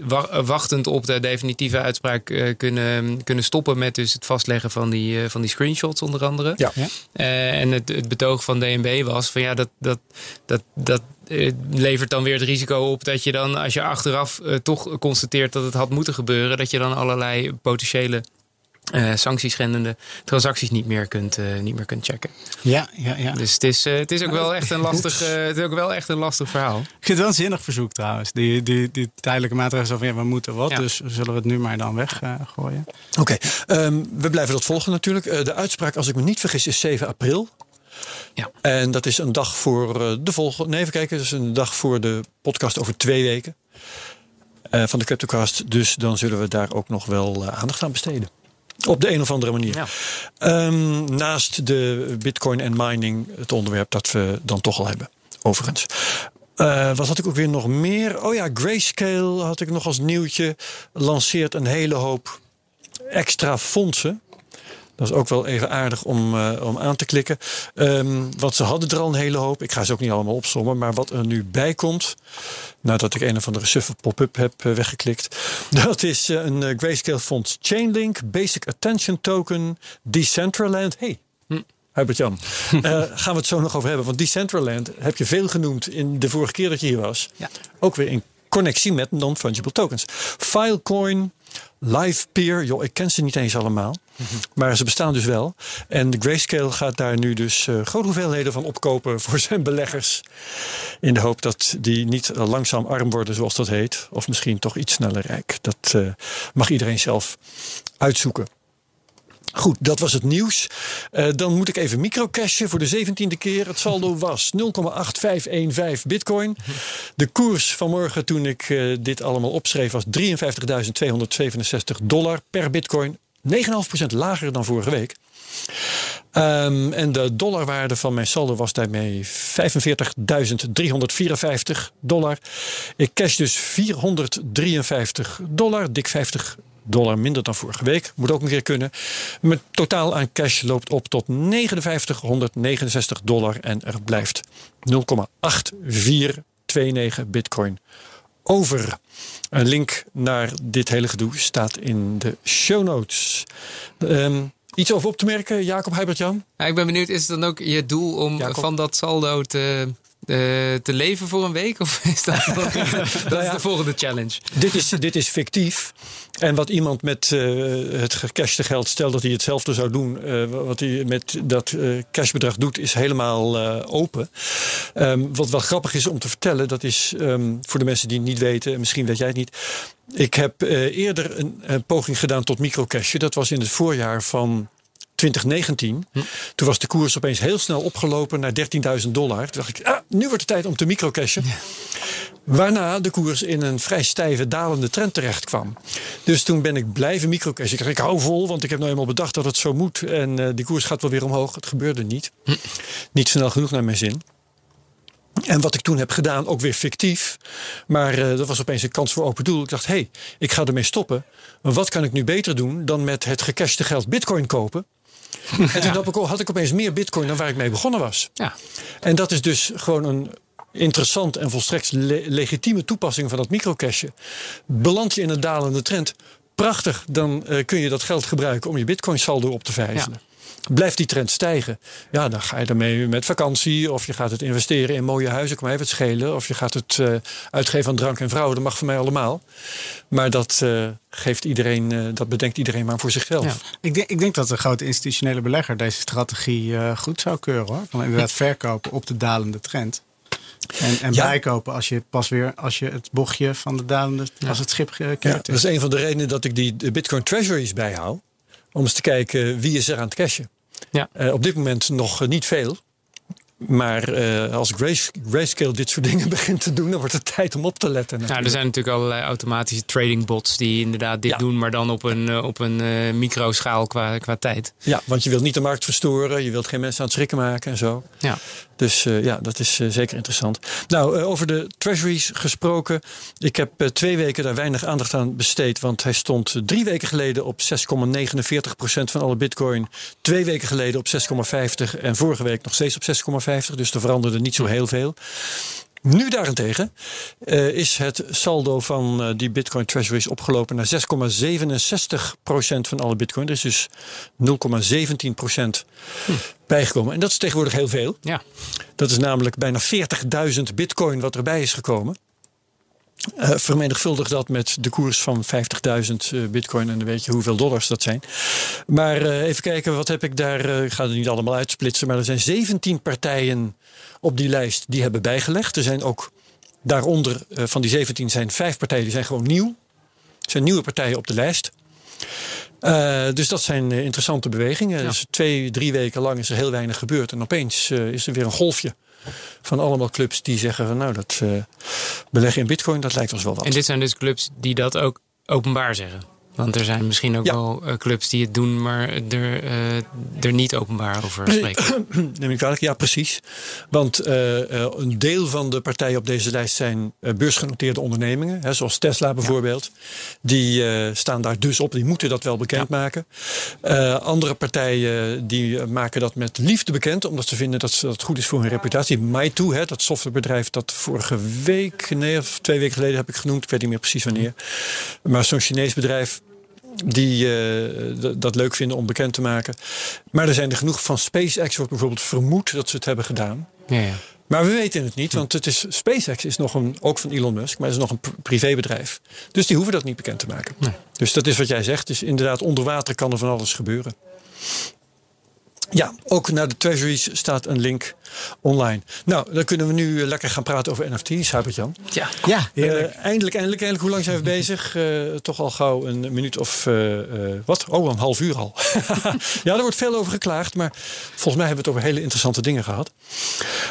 uh, wachtend op de definitieve uitspraak uh, kunnen, kunnen stoppen met dus het vastleggen van die, uh, van die screenshots onder andere. Ja. Ja. Uh, en het, het betoog van D N B was van ja, dat, dat, dat, dat uh, levert dan weer het risico op dat je dan, als je achteraf uh, toch constateert dat het had moeten gebeuren, dat je dan allerlei potentiële Uh, sanctieschendende transacties niet meer kunt, uh, niet meer kunt checken. Ja, ja, ja. Dus het is, uh, het is ook wel echt een lastig, uh, het is ook wel echt een lastig verhaal. Ik vind het wel een zinnig verzoek trouwens. Die, die, die tijdelijke maatregelen zo van ja, we moeten wat, ja. Dus zullen we het nu maar dan weggooien. Uh, Oké, okay. um, we blijven dat volgen natuurlijk. Uh, de uitspraak, als ik me niet vergis, is zeven april. Ja. En dat is een dag voor uh, de volgende. Nee, even kijken, dat is een dag voor de podcast over twee weken uh, van de Cryptocast. Dus dan zullen we daar ook nog wel uh, aandacht aan besteden. Op de een of andere manier. Ja. Um, naast de bitcoin en mining, het onderwerp dat we dan toch al hebben, overigens. Uh, wat had ik ook weer nog meer? Oh ja, Grayscale had ik nog als nieuwtje. Lanceert een hele hoop extra fondsen. Dat is ook wel even aardig om, uh, om aan te klikken. Um, want ze hadden er al een hele hoop. Ik ga ze ook niet allemaal opsommen. Maar wat er nu bij komt, nadat ik een of andere suffe pop-up heb uh, weggeklikt. Dat is uh, een uh, Grayscale fonds. Chainlink, Basic Attention Token, Decentraland. Hey, hm. Hubert-Jan. uh, gaan we het zo nog over hebben. Want Decentraland heb je veel genoemd in de vorige keer dat je hier was. Ja. Ook weer in connectie met non-fungible tokens. Filecoin, Livepeer, joh, ik ken ze niet eens allemaal. Mm-hmm. Maar ze bestaan dus wel. En de Grayscale gaat daar nu dus uh, grote hoeveelheden van opkopen voor zijn beleggers. In de hoop dat die niet uh, langzaam arm worden, zoals dat heet. Of misschien toch iets sneller rijk. Dat uh, mag iedereen zelf uitzoeken. Goed, dat was het nieuws. Uh, dan moet ik even microcashen voor de zeventiende keer. Het saldo was nul komma acht vijf een vijf bitcoin. De koers vanmorgen toen ik uh, dit allemaal opschreef was drieënvijftigduizend tweehonderdzevenenzestig dollar per bitcoin. negen komma vijf procent lager dan vorige week. Um, en de dollarwaarde van mijn saldo was daarmee vijfenveertigduizend driehonderdvierenvijftig dollar. Ik cash dus vierhonderddrieënvijftig dollar, dik vijftig dollar minder dan vorige week. Moet ook een keer kunnen. Mijn totaal aan cash loopt op tot vijfduizend negenhonderdnegenenzestig dollar. En er blijft nul komma acht vier twee negen bitcoin over. Een link naar dit hele gedoe staat in de show notes. Um, iets over op te merken, Jacob, Hubert-Jan? Ja, ik ben benieuwd, is het dan ook je doel om Jacob van dat saldo te... Uh, te leven voor een week? Of is dat, dat nou ja, is de volgende challenge? Dit is, dit is fictief. En wat iemand met uh, het gecashte geld, stel dat hij hetzelfde zou doen, Uh, wat hij met dat uh, cashbedrag doet, is helemaal uh, open. Um, wat wel grappig is om te vertellen, dat is um, voor de mensen die het niet weten, misschien weet jij het niet. Ik heb uh, eerder een, een poging gedaan tot microcashen. Dat was in het voorjaar van twintig negentien. Hm. Toen was de koers opeens heel snel opgelopen naar dertienduizend dollar. Toen dacht ik, ah, nu wordt het tijd om te microcashen. Ja. Waarna de koers in een vrij stijve dalende trend terecht kwam. Dus toen ben ik blijven microcashen. Ik dacht, ik hou vol, want ik heb nou eenmaal bedacht dat het zo moet. En uh, die koers gaat wel weer omhoog. Het gebeurde niet. Hm. Niet snel genoeg naar mijn zin. En wat ik toen heb gedaan, ook weer fictief. Maar uh, dat was opeens een kans voor open doel. Ik dacht, hé, hey, ik ga ermee stoppen. Maar wat kan ik nu beter doen dan met het gecashte geld bitcoin kopen? Ja. En toen had ik opeens meer bitcoin dan waar ik mee begonnen was. Ja. En dat is dus gewoon een interessant en volstrekt le- legitieme toepassing van dat microcashen. Beland je in een dalende trend, prachtig, dan uh, kun je dat geld gebruiken om je bitcoin saldo op te vijzelen. Ja. Blijft die trend stijgen, ja, dan ga je daarmee met vakantie, of je gaat het investeren in mooie huizen, kan mij even schelen, of je gaat het uh, uitgeven aan drank en vrouwen, dat mag voor mij allemaal. Maar dat... Uh, Geeft iedereen, dat bedenkt iedereen maar voor zichzelf. Ja. Ik, denk, ik denk dat de grote institutionele belegger deze strategie uh, goed zou keuren, hoor. Van inderdaad verkopen op de dalende trend. En, en ja. bijkopen als je pas weer als je het bochtje van de dalende, ja. als het schip keert. Ja, dat is een van de redenen dat ik die Bitcoin Treasuries bijhoud. Om eens te kijken wie is er aan het cashen. Ja. Uh, op dit moment nog niet veel. Maar uh, als Grayscale dit soort dingen begint te doen, dan wordt het tijd om op te letten. Nou, er zijn natuurlijk allerlei automatische trading bots die inderdaad dit ja. doen, maar dan op een, op een uh, microschaal qua, qua tijd. Ja, want je wilt niet de markt verstoren, je wilt geen mensen aan het schrikken maken en zo. Ja. Dus uh, ja, dat is uh, zeker interessant. Nou, uh, over de treasuries gesproken. Ik heb uh, twee weken daar weinig aandacht aan besteed. Want hij stond drie weken geleden op zes komma negenenveertig procent van alle bitcoin. Twee weken geleden op zes komma vijftig procent. En vorige week nog steeds op zes komma vijftig procent. Dus er veranderde niet zo heel veel. Nu daarentegen uh, is het saldo van uh, die Bitcoin Treasuries opgelopen naar zes komma zevenenzestig procent van alle Bitcoin. Er is dus nul komma zeventien procent hm. bijgekomen. En dat is tegenwoordig heel veel. Ja. Dat is namelijk bijna veertigduizend Bitcoin wat erbij is gekomen. Uh, vermenigvuldig dat met de koers van vijftigduizend uh, bitcoin. En dan weet je hoeveel dollars dat zijn. Maar uh, even kijken, wat heb ik daar? Uh, ik ga het niet allemaal uitsplitsen. Maar er zijn zeventien partijen op die lijst die hebben bijgelegd. Er zijn ook daaronder uh, van die zeventien zijn vijf partijen. Die zijn gewoon nieuw. Er zijn nieuwe partijen op de lijst. Uh, dus dat zijn uh, interessante bewegingen. Ja. Dus twee, drie weken lang is er heel weinig gebeurd. En opeens uh, is er weer een golfje. Van allemaal clubs die zeggen van nou, dat uh, beleggen in bitcoin, dat lijkt ons wel wat. En dit zijn dus clubs die dat ook openbaar zeggen. Want er zijn misschien ook ja. wel uh, clubs die het doen, maar er, uh, er niet openbaar over spreken. Neem ik kwalijk? Ja, precies. Want uh, uh, een deel van de partijen op deze lijst zijn uh, beursgenoteerde ondernemingen. Hè, zoals Tesla bijvoorbeeld. Ja. Die uh, staan daar dus op. Die moeten dat wel bekendmaken. Ja. Uh, andere partijen die maken dat met liefde bekend. Omdat ze vinden dat dat goed is voor hun reputatie. MyToo, hè, dat softwarebedrijf dat vorige week, nee, of twee weken geleden heb ik genoemd. Ik weet niet meer precies wanneer. Maar zo'n Chinees bedrijf. Die uh, d- dat leuk vinden om bekend te maken. Maar er zijn er genoeg van. SpaceX wordt bijvoorbeeld vermoed dat ze het hebben gedaan. Ja, ja. Maar we weten het niet, want het is, SpaceX is nog een, ook van Elon Musk, maar het is nog een p- privébedrijf. Dus die hoeven dat niet bekend te maken. Nee. Dus dat is wat jij zegt. Dus inderdaad, onder water kan er van alles gebeuren. Ja, ook naar de treasuries staat een link online. Nou, dan kunnen we nu lekker gaan praten over N F T's, Hubert-Jan. Ja, ja uh, eindelijk, eindelijk, eindelijk. Hoe lang zijn we bezig? Uh, toch al gauw een minuut of uh, uh, wat? Oh, een half uur al. Ja, er wordt veel over geklaagd, maar volgens mij hebben we het over hele interessante dingen gehad.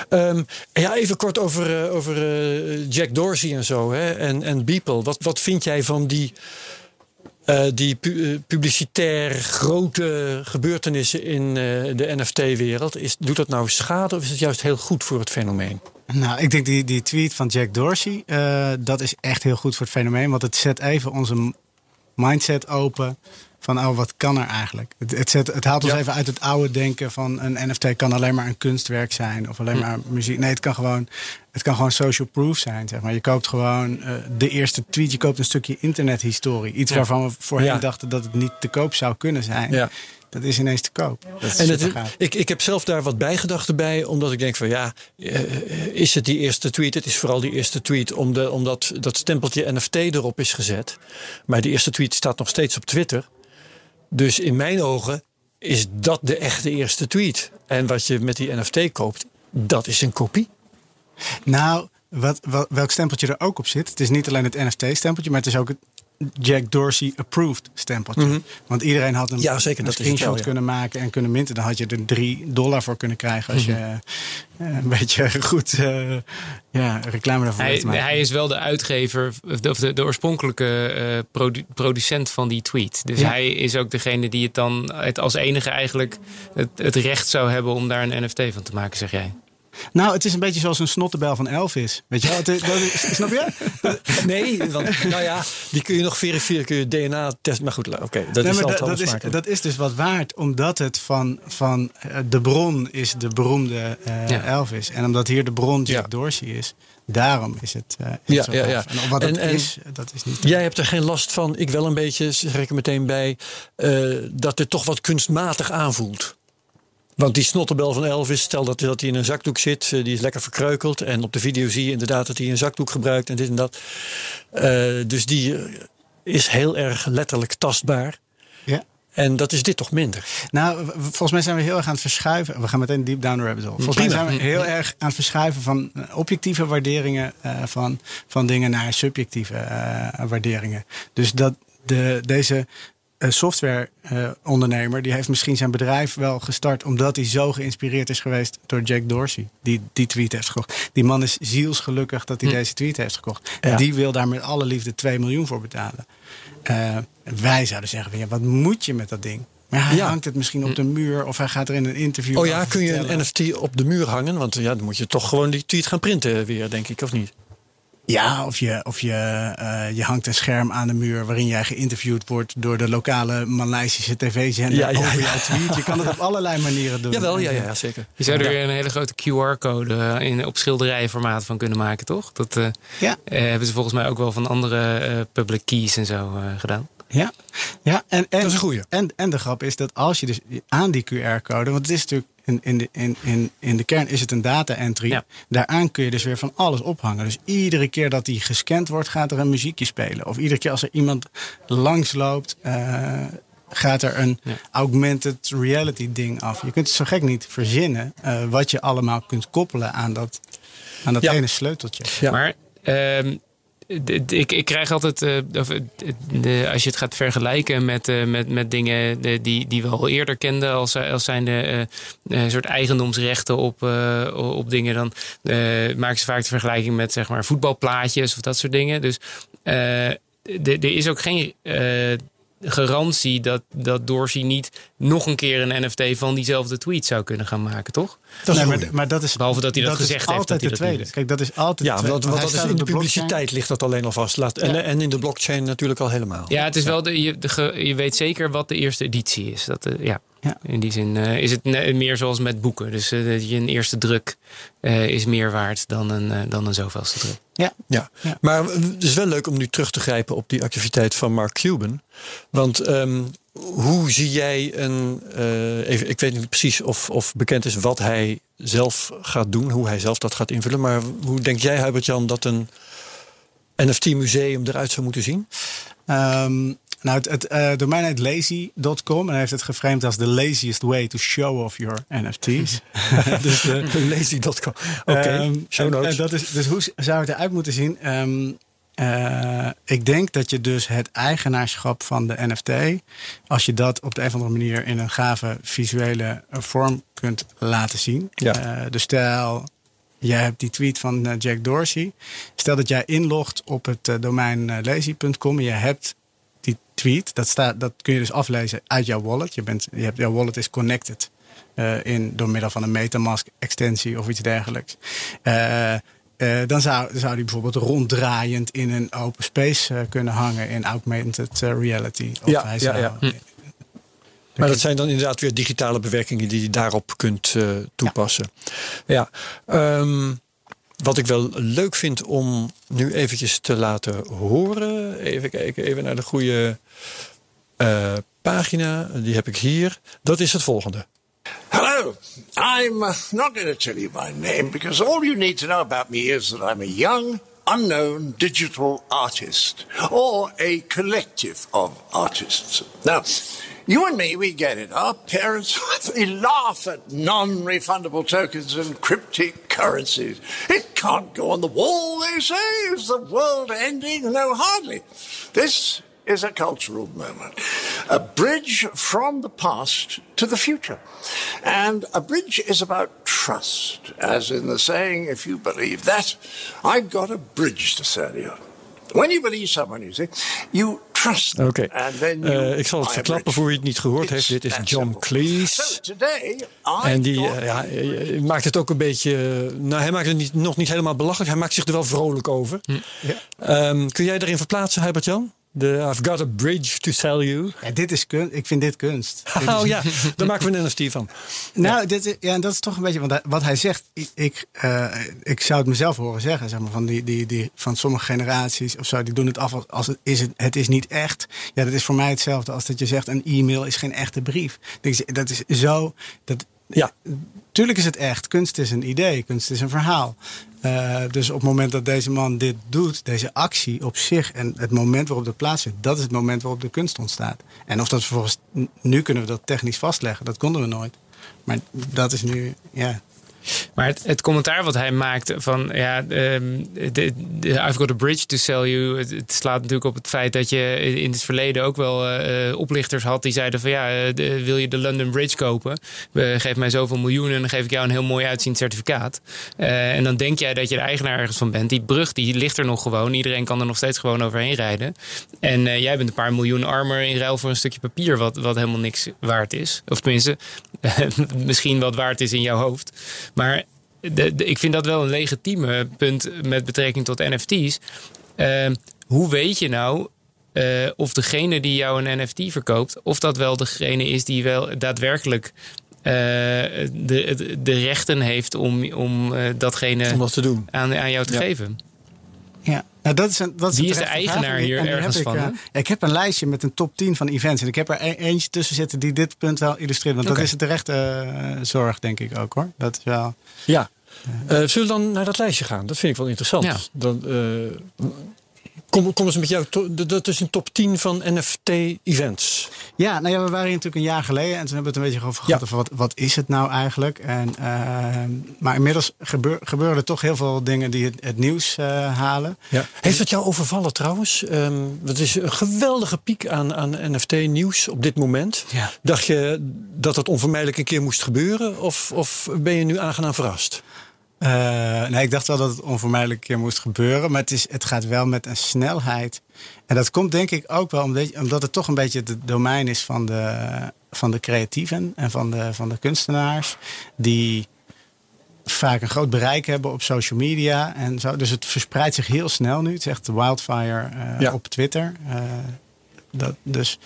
Um, ja, even kort over, uh, over uh, Jack Dorsey en zo, hè, en, en Beeple. Wat, wat vind jij van die... Uh, die pu- publicitair grote gebeurtenissen in uh, de N F T-wereld. Is, doet dat nou schade of is het juist heel goed voor het fenomeen? Nou, ik denk die, die tweet van Jack Dorsey, uh, dat is echt heel goed voor het fenomeen. Want het zet even onze mindset open van, oh, wat kan er eigenlijk? Het, het, zet, het haalt ons ja. even uit het oude denken van een N F T kan alleen maar een kunstwerk zijn. Of alleen hm. maar muziek. Nee, het kan gewoon... Het kan gewoon social proof zijn, zeg maar. Je koopt gewoon uh, de eerste tweet. Je koopt een stukje internethistorie. Iets ja. waarvan we voorheen ja. dachten dat het niet te koop zou kunnen zijn. Ja. Dat is ineens te koop. Dat is en het, ik, ik heb zelf daar wat bijgedachten bij. Omdat ik denk van ja, uh, is het die eerste tweet? Het is vooral die eerste tweet. Omdat, omdat dat stempeltje N F T erop is gezet. Maar die eerste tweet staat nog steeds op Twitter. Dus in mijn ogen is dat de echte eerste tweet. En wat je met die N F T koopt, dat is een kopie. Nou, wat, wat, welk stempeltje er ook op zit. Het is niet alleen het N F T-stempeltje, maar het is ook het Jack Dorsey-approved stempeltje. Mm-hmm. Want iedereen had een, ja, zeker, een screenshot wel, ja. kunnen maken en kunnen minten. Dan had je er drie dollar voor kunnen krijgen als mm-hmm. je uh, een beetje goed uh, ja, reclame daarvoor hij, maakt. Hij is wel de uitgever, of de, de oorspronkelijke uh, produ- producent van die tweet. Dus ja. hij is ook degene die het dan het als enige eigenlijk het, het recht zou hebben om daar een N F T van te maken, zeg jij. Nou, het is een beetje zoals een snottebel van Elvis. Weet je wel? Dat is, snap je? Nee, want nou ja, die kun je nog verifiëren, kun je D N A testen. Maar goed, oké, okay, dat, nee, dat, dat, is, dat is dus wat waard, omdat het van, van de bron is de beroemde uh, ja. Elvis. En omdat hier de bron Jack ja. Dorsey is, daarom is het, uh, is ja, het zo ja, ja. En wat het is, dat is niet... Jij hebt er geen last van, ik wel een beetje, zeg ik er meteen bij, uh, dat dit toch wat kunstmatig aanvoelt. Want die snottebel van Elvis, stel dat hij dat in een zakdoek zit. Die is lekker verkreukeld. En op de video zie je inderdaad dat hij een zakdoek gebruikt. En dit en dat. Uh, dus die is heel erg letterlijk tastbaar. Ja. En dat is dit toch minder? Nou, volgens mij zijn we heel erg aan het verschuiven. We gaan meteen deep down the rabbit hole. Volgens mij zijn we heel erg aan het verschuiven van objectieve waarderingen. Uh, van, van dingen naar subjectieve uh, waarderingen. Dus dat de, deze... software uh, ondernemer, die heeft misschien zijn bedrijf wel gestart omdat hij zo geïnspireerd is geweest door Jack Dorsey, die die tweet heeft gekocht. Die man is zielsgelukkig dat hij mm. deze tweet heeft gekocht. Ja. En die wil daar met alle liefde twee miljoen voor betalen. Uh, wij zouden zeggen van, ja, wat moet je met dat ding? Maar hij ja. hangt het misschien op de muur of hij gaat er in een interview... Oh ja, kun je een N F T op de muur hangen? Want ja, dan moet je toch gewoon die tweet gaan printen weer, denk ik, of niet? Ja, of je, of je, uh, je hangt een scherm aan de muur waarin jij geïnterviewd wordt door de lokale Maleisische tv-zender ja, ja, over ja. jouw tweet. Je kan het op allerlei manieren doen. Jawel, ja, ja, zeker. Je zou er weer een hele grote Q R-code in, op schilderijenformaat van kunnen maken, toch? Dat uh, ja. uh, hebben ze volgens mij ook wel van andere uh, public keys en zo uh, gedaan. Ja, ja en, en, dat is een goeie. En, en de grap is dat als je dus aan die Q R-code, want het is natuurlijk In, in, de, in, in, in de kern is het een data-entry. Ja. Daaraan kun je dus weer van alles ophangen. Dus iedere keer dat die gescand wordt, gaat er een muziekje spelen. Of iedere keer als er iemand langsloopt, uh, gaat er een ja. augmented reality ding af. Je kunt het zo gek niet verzinnen uh, wat je allemaal kunt koppelen aan dat, aan dat ja. ene sleuteltje. Ja. Maar Um... Ik, ik krijg altijd, uh, of, de, als je het gaat vergelijken met, uh, met, met dingen die, die we al eerder kenden, als, als zijn de uh, soort eigendomsrechten op, uh, op dingen, dan uh, maken ze vaak de vergelijking met zeg maar voetbalplaatjes of dat soort dingen. Dus uh, er is ook geen Uh, garantie dat, dat Dorsey niet nog een keer een N F T van diezelfde tweet zou kunnen gaan maken, toch? Dat nee, maar, maar dat is, behalve dat hij dat, dat gezegd heeft. Dat is altijd de tweede. Kijk, dat is altijd ja, de tweede. Want, want dat is, in de, de publiciteit ligt dat alleen al vast. Laat, ja. en, en in de blockchain natuurlijk al helemaal. Ja, het is wel de, je, de, je weet zeker wat de eerste editie is. Dat, uh, ja. Ja. In die zin uh, is het ne- meer zoals met boeken. Dus uh, je een eerste druk uh, is meer waard dan een, uh, dan een zoveelste druk. Ja. Ja. ja, maar het is wel leuk om nu terug te grijpen op die activiteit van Mark Cuban. Want um, hoe zie jij een Uh, even, ik weet niet precies of, of bekend is wat hij zelf gaat doen, hoe hij zelf dat gaat invullen. Maar hoe denk jij, Hubert-Jan, dat een N F T-museum eruit zou moeten zien? Um, Nou, het, het uh, domein heet lazy dot com en hij heeft het geframed als the laziest way to show off your N F T's. dus uh, lazy dot com. Oké, okay, um, show notes. En, en dat is, dus hoe zou het eruit moeten zien? Um, uh, ik denk dat je dus het eigenaarschap van de N F T, als je dat op de een of andere manier in een gave visuele vorm kunt laten zien. Ja. Uh, dus stel, jij hebt die tweet van uh, Jack Dorsey. Stel dat jij inlogt op het uh, domein uh, lazy dot com en je hebt die tweet, dat, staat, dat kun je dus aflezen uit jouw wallet. Je bent, je hebt, jouw wallet is connected uh, in, door middel van een Metamask-extensie of iets dergelijks. Uh, uh, dan zou, zou die bijvoorbeeld ronddraaiend in een open space uh, kunnen hangen in augmented uh, reality. Of ja, hij zou, ja, ja. Hm. Maar dat zijn dan inderdaad weer digitale bewerkingen die je daarop kunt uh, toepassen. Ja, ja. Um, Wat ik wel leuk vind om nu eventjes te laten horen. Even kijken, even naar de goede uh, pagina. Die heb ik hier. Dat is het volgende. Hello, I'm not going to tell you my name because all you need to know about me is that I'm a young, unknown digital artist or a collective of artists. Now, you and me, we get it. Our parents, they laugh at non-refundable tokens and cryptic currencies. It can't go on the wall, they say. Is the world ending? No, hardly. This is a cultural moment. A bridge from the past to the future. And a bridge is about trust. As in the saying, if you believe that, I've got a bridge to sell you. When you believe someone, you see, you trust them. Okay. And then you uh, ik zal het verklappen voor wie het niet gehoord heeft. Dit is John Cleese. So today, en die uh, ja, maakt het ook een beetje nou, hij maakt het niet, nog niet helemaal belachelijk. Hij maakt zich er wel vrolijk over. Hm. Ja. Um, kun jij daarin verplaatsen, Hubert-Jan? De I've got a bridge to sell you. Ja, dit is kun- ik vind dit kunst. Oh dit ja, daar maken we een N F T van. Nou, ja. Dit is, ja, dat is toch een beetje, want hij, wat hij zegt, ik, ik, uh, ik zou het mezelf horen zeggen, zeg maar, van, die, die, die, van sommige generaties of zo, die doen het af als, als het, is het, het is niet echt. Ja, dat is voor mij hetzelfde als dat je zegt, een e-mail is geen echte brief. Dat is zo, dat, ja, tuurlijk is het echt. Kunst is een idee, kunst is een verhaal. Uh, dus op het moment dat deze man dit doet, deze actie op zich en het moment waarop dat plaatsvindt, dat is het moment waarop de kunst ontstaat. En of dat vervolgens, nu kunnen we dat technisch vastleggen, dat konden we nooit. Maar dat is nu, ja. Maar het, het commentaar wat hij maakt van, ja, um, de, de, I've got a bridge to sell you. Het, het slaat natuurlijk op het feit dat je in het verleden ook wel uh, oplichters had die zeiden van, ja, de, wil je de London Bridge kopen? Uh, geef mij zoveel miljoenen en dan geef ik jou een heel mooi uitziend certificaat. Uh, en dan denk jij dat je de eigenaar ergens van bent. Die brug, die ligt er nog gewoon. Iedereen kan er nog steeds gewoon overheen rijden. En uh, jij bent een paar miljoen armer in ruil voor een stukje papier wat, wat helemaal niks waard is. Of tenminste, misschien wat waard is in jouw hoofd. Maar de, de, ik vind dat wel een legitieme punt met betrekking tot N F T's. Uh, hoe weet je nou uh, of degene die jou een N F T verkoopt, of dat wel degene is die wel daadwerkelijk Uh, de, de, de rechten heeft om, om uh, datgene om dat te doen. Aan, aan jou te ja. geven. Ja, nou, dat is een, dat is Wie is de eigenaar vraag. hier en ergens heb van? Ik, uh, ik heb een lijstje met een top tien van events. En ik heb er e- eentje tussen zitten die dit punt wel illustreert. Want okay. dat is de terechte uh, zorg, denk ik ook hoor. Dat is wel. Ja. Uh, uh, zullen we dan naar dat lijstje gaan? Dat vind ik wel interessant. Ja. Dan, uh, Kom, kom eens met jou, dat is een top tien van N F T-events. Ja, nou ja, we waren hier natuurlijk een jaar geleden en toen hebben we het een beetje over gehad ja. over wat, wat is het nou eigenlijk. En, uh, maar inmiddels gebeur, gebeuren er toch heel veel dingen die het, het nieuws uh, halen. Ja. Heeft het jou overvallen trouwens? Um, dat is een geweldige piek aan, aan N F T-nieuws op dit moment. Ja. Dacht je dat dat onvermijdelijk een keer moest gebeuren of, of ben je nu aangenaam verrast? Uh, nee, ik dacht wel dat het onvermijdelijk een keer moest gebeuren. Maar het, is, het gaat wel met een snelheid. En dat komt denk ik ook wel omdat, omdat het toch een beetje het domein is van de, van de creatieven en van de, van de kunstenaars. Die vaak een groot bereik hebben op social media. En zo. Dus het verspreidt zich heel snel nu. Het is echt wildfire uh, ja. op Twitter. Uh, dat, dus...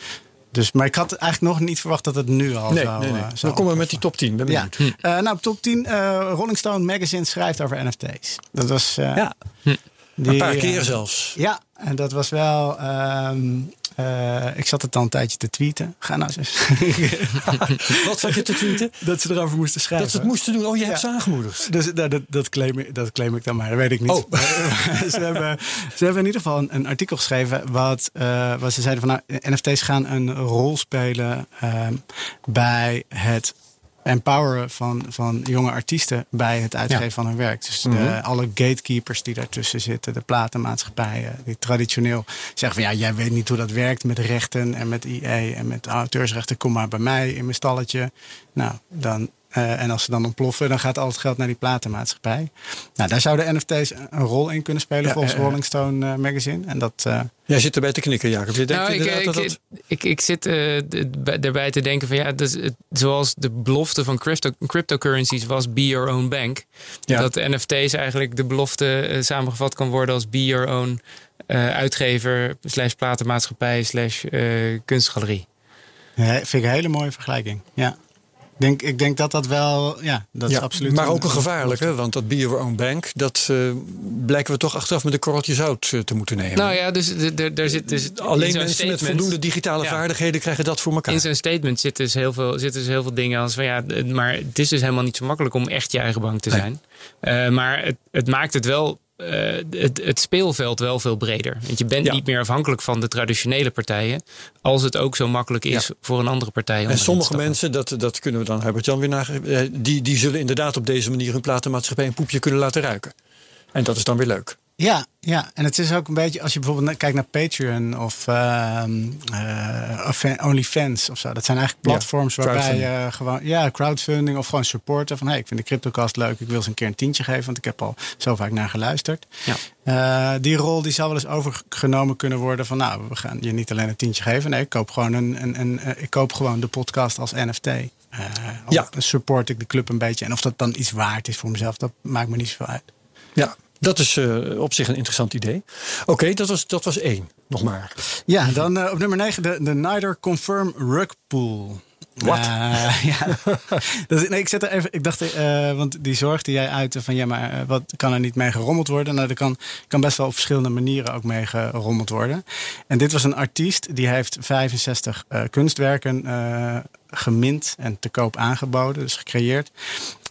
Dus, maar ik had eigenlijk nog niet verwacht dat het nu al nee, zou... Nee, nee. Uh, zou Dan komen we met die top tien. Ben ja. hm. uh, nou, op top tien, uh, Rolling Stone Magazine schrijft over N F T's. Dat was... Uh, ja. hm. die, een paar keer uh, zelfs. Ja, en dat was wel... Uh, uh, ik zat het dan een tijdje te tweeten. Ga nou eens. Wat zat je te tweeten? Dat ze erover moesten schrijven. Dat ze het moesten doen. Oh, je hebt ja. ze aangemoedigd. Dus, nou, dat, dat, claim, dat claim ik dan maar. Dat weet ik niet. Oh. ze, hebben, ze hebben in ieder geval een, een artikel geschreven. Wat, uh, wat ze zeiden van nou, N F T's gaan een rol spelen uh, bij het empoweren van, van jonge artiesten bij het uitgeven ja. van hun werk. Dus de, mm-hmm. alle gatekeepers die daartussen zitten, de platenmaatschappijen, die traditioneel zeggen van ja, jij weet niet hoe dat werkt met rechten en met I E en met auteursrechten, kom maar bij mij in mijn stalletje. Nou, dan, uh, en als ze dan ontploffen, dan gaat al het geld naar die platenmaatschappij. Nou, daar zouden N F T's een rol in kunnen spelen ja, volgens uh, Rolling Stone uh, Magazine. En dat... Uh, Jij zit erbij te knikken, Jacob. Je denkt nou, ik, ik, dat dat... ik, ik zit uh, daarbij te denken van ja, dus, het, zoals de belofte van crypto, cryptocurrencies was be your own bank. Ja. Dat N F T's eigenlijk de belofte uh, samengevat kan worden als be your own uh, uitgever slash platenmaatschappij slash uh, kunstgalerie. Ja, vind ik een hele mooie vergelijking. Ja. Denk, ik denk dat dat wel, ja, dat ja, is absoluut... Maar ook een gevaarlijke, want dat be your own bank... dat uh, blijken we toch achteraf met een korreltje zout uh, te moeten nemen. Nou ja, dus daar zit... Dus alleen mensen statement, met voldoende digitale ja, vaardigheden krijgen dat voor elkaar. In zo'n statement zitten dus heel veel, zitten dus heel veel dingen als van... ja, maar het is dus helemaal niet zo makkelijk om echt je eigen bank te zijn. Nee. Uh, maar het, het maakt het wel... Uh, het, het speelveld wel veel breder. Want je bent ja. niet meer afhankelijk van de traditionele partijen... als het ook zo makkelijk is ja. voor een andere partij. En sommige mensen, dat, dat kunnen we dan Hubert-Jan weer naar... Die, die zullen inderdaad op deze manier hun platenmaatschappij... een poepje kunnen laten ruiken. En dat is dan weer leuk. Ja, ja, en het is ook een beetje... als je bijvoorbeeld kijkt naar Patreon of uh, uh, OnlyFans of zo. Dat zijn eigenlijk platforms ja, waarbij je uh, gewoon... ja, crowdfunding of gewoon supporten. Van hey, ik vind de CryptoCast leuk. Ik wil ze een keer een tientje geven. Want ik heb al zo vaak naar geluisterd. Ja. Uh, die rol die zou wel eens overgenomen kunnen worden. Van nou, we gaan je niet alleen een tientje geven. Nee, ik koop gewoon, een, een, een, een, ik koop gewoon de podcast als N F T. Uh, ja. Support ik de club een beetje. En of dat dan iets waard is voor mezelf, dat maakt me niet zoveel uit. Ja. Dat is uh, op zich een interessant idee. Oké, okay, dat, was, dat was één. Nog maar. Ja, dan uh, op nummer negen de, de Nidor Confirm Rug Pool. Wat? Uh, ja. dat, nee, ik zet er even. Ik dacht, uh, want die zorg die jij uitte van ja, maar uh, wat kan er niet mee gerommeld worden? Nou, er kan, kan best wel op verschillende manieren ook mee gerommeld worden. En dit was een artiest die heeft vijfenzestig uh, kunstwerken uh, gemint en te koop aangeboden, dus gecreëerd.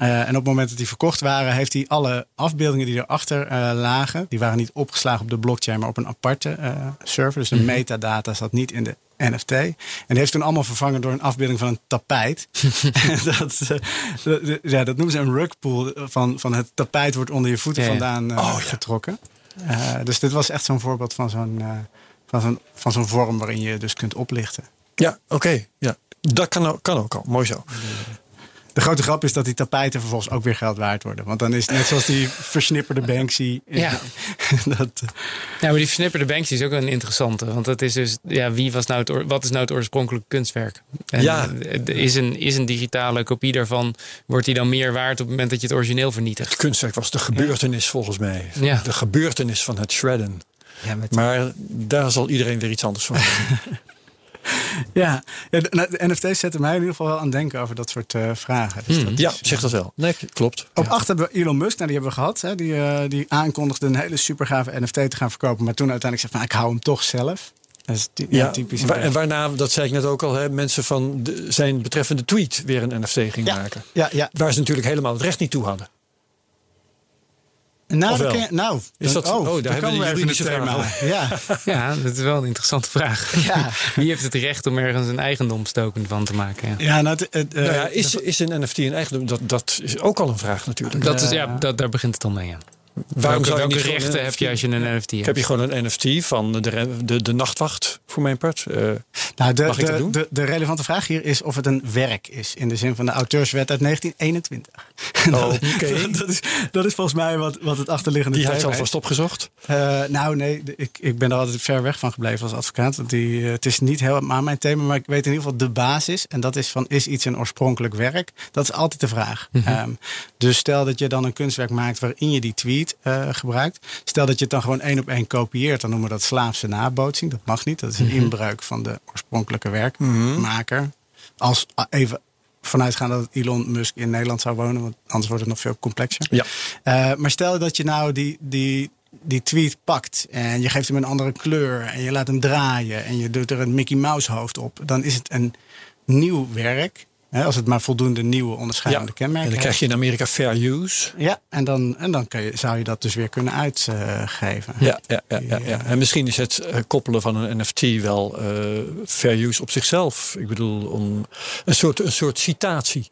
Uh, en op het moment dat die verkocht waren, heeft hij alle afbeeldingen die erachter uh, lagen, die waren niet opgeslagen op de blockchain, maar op een aparte uh, server. Dus de mm-hmm. metadata zat niet in de N F T. En die heeft toen allemaal vervangen door een afbeelding van een tapijt. dat, uh, dat, ja, dat noemen ze een rugpool. Van, van het tapijt wordt onder je voeten ja, ja. vandaan uh, oh, ja. getrokken. Uh, dus dit was echt zo'n voorbeeld van zo'n, uh, van zo'n, van zo'n vorm waarin je dus kunt oplichten. Ja, oké. Okay. Ja. Dat kan ook, kan ook al. Mooi zo. De grote grap is dat die tapijten vervolgens ook weer geld waard worden. Want dan is het net zoals die versnipperde Banksy. Ja. dat... ja, maar die versnipperde Banksy is ook een interessante. Want dat is dus, ja, wie was nou het, wat is nou het oorspronkelijke kunstwerk? En ja. Is een, is een digitale kopie daarvan, wordt die dan meer waard op het moment dat je het origineel vernietigt? Het kunstwerk was de gebeurtenis ja. volgens mij. Ja. De gebeurtenis van het shredden. Ja, met... Maar daar zal iedereen weer iets anders van doen. Ja, de N F T's zetten mij in ieder geval wel aan het denken over dat soort uh, vragen. Dus mm. dat is, ja, zeg dat wel. Nee, klopt. Op ja. acht hebben we Elon Musk, nou, die hebben we gehad. Hè, die, uh, die aankondigde een hele supergave N F T te gaan verkopen. Maar toen uiteindelijk zei van, ik hou hem toch zelf. Dat is die, ja, typisch. Waar, en waarna, dat zei ik net ook al, hè, mensen van de, zijn betreffende tweet weer een N F T gingen ja. maken. Ja, ja. Waar ze natuurlijk helemaal het recht niet toe hadden. Nou, dat kan, nou is dat, oh, oh, daar hebben we een juridische vraag. Ja. ja, dat is wel een interessante vraag. Ja. Wie heeft het recht om ergens een eigendomstoken van te maken? Ja, ja, nou, het, het, uh, nou ja, is, is een N F T een eigendom? Dat, dat is ook al een vraag natuurlijk. Dat is, ja, dat, daar begint het al mee. Ja. Waarom welke welke rechten heb je als je een N F T hebt? Heb je gewoon een N F T van de, de, de nachtwacht, voor mijn part? Uh, nou, de, mag ik dat doen? De, de relevante vraag hier is of het een werk is. In de zin van de auteurswet uit negentien eenentwintig. Oh, Oké. Okay. Dat, is, dat is volgens mij wat, wat het achterliggende... Die had je al vast opgezocht? Uh, nou, nee. Ik, ik ben er altijd ver weg van gebleven als advocaat. Want die, uh, het is niet heel aan mijn thema. Maar ik weet in ieder geval de basis. En dat is van, is iets een oorspronkelijk werk? Dat is altijd de vraag. Mm-hmm. Um, dus stel dat je dan een kunstwerk maakt waarin je die tweet Uh, gebruikt. Stel dat je het dan gewoon één op één kopieert, dan noemen we dat slaafse nabootsing. Dat mag niet. Dat is een mm-hmm. inbreuk van de oorspronkelijke werkmaker. Mm-hmm. Als even vanuitgaan dat Elon Musk in Nederland zou wonen, want anders wordt het nog veel complexer. Ja. Uh, maar stel dat je nou die, die, die tweet pakt en je geeft hem een andere kleur en je laat hem draaien en je doet er een Mickey Mouse hoofd op, dan is het een nieuw werk. He, als het maar voldoende nieuwe onderscheidende ja. kenmerken en dan krijg je in Amerika fair use. Ja, en dan, en dan kun je, zou je dat dus weer kunnen uitgeven. Uh, ja, ja, ja, ja, ja, en misschien is het koppelen van een N F T wel uh, fair use op zichzelf. Ik bedoel, om een soort, een soort citatie.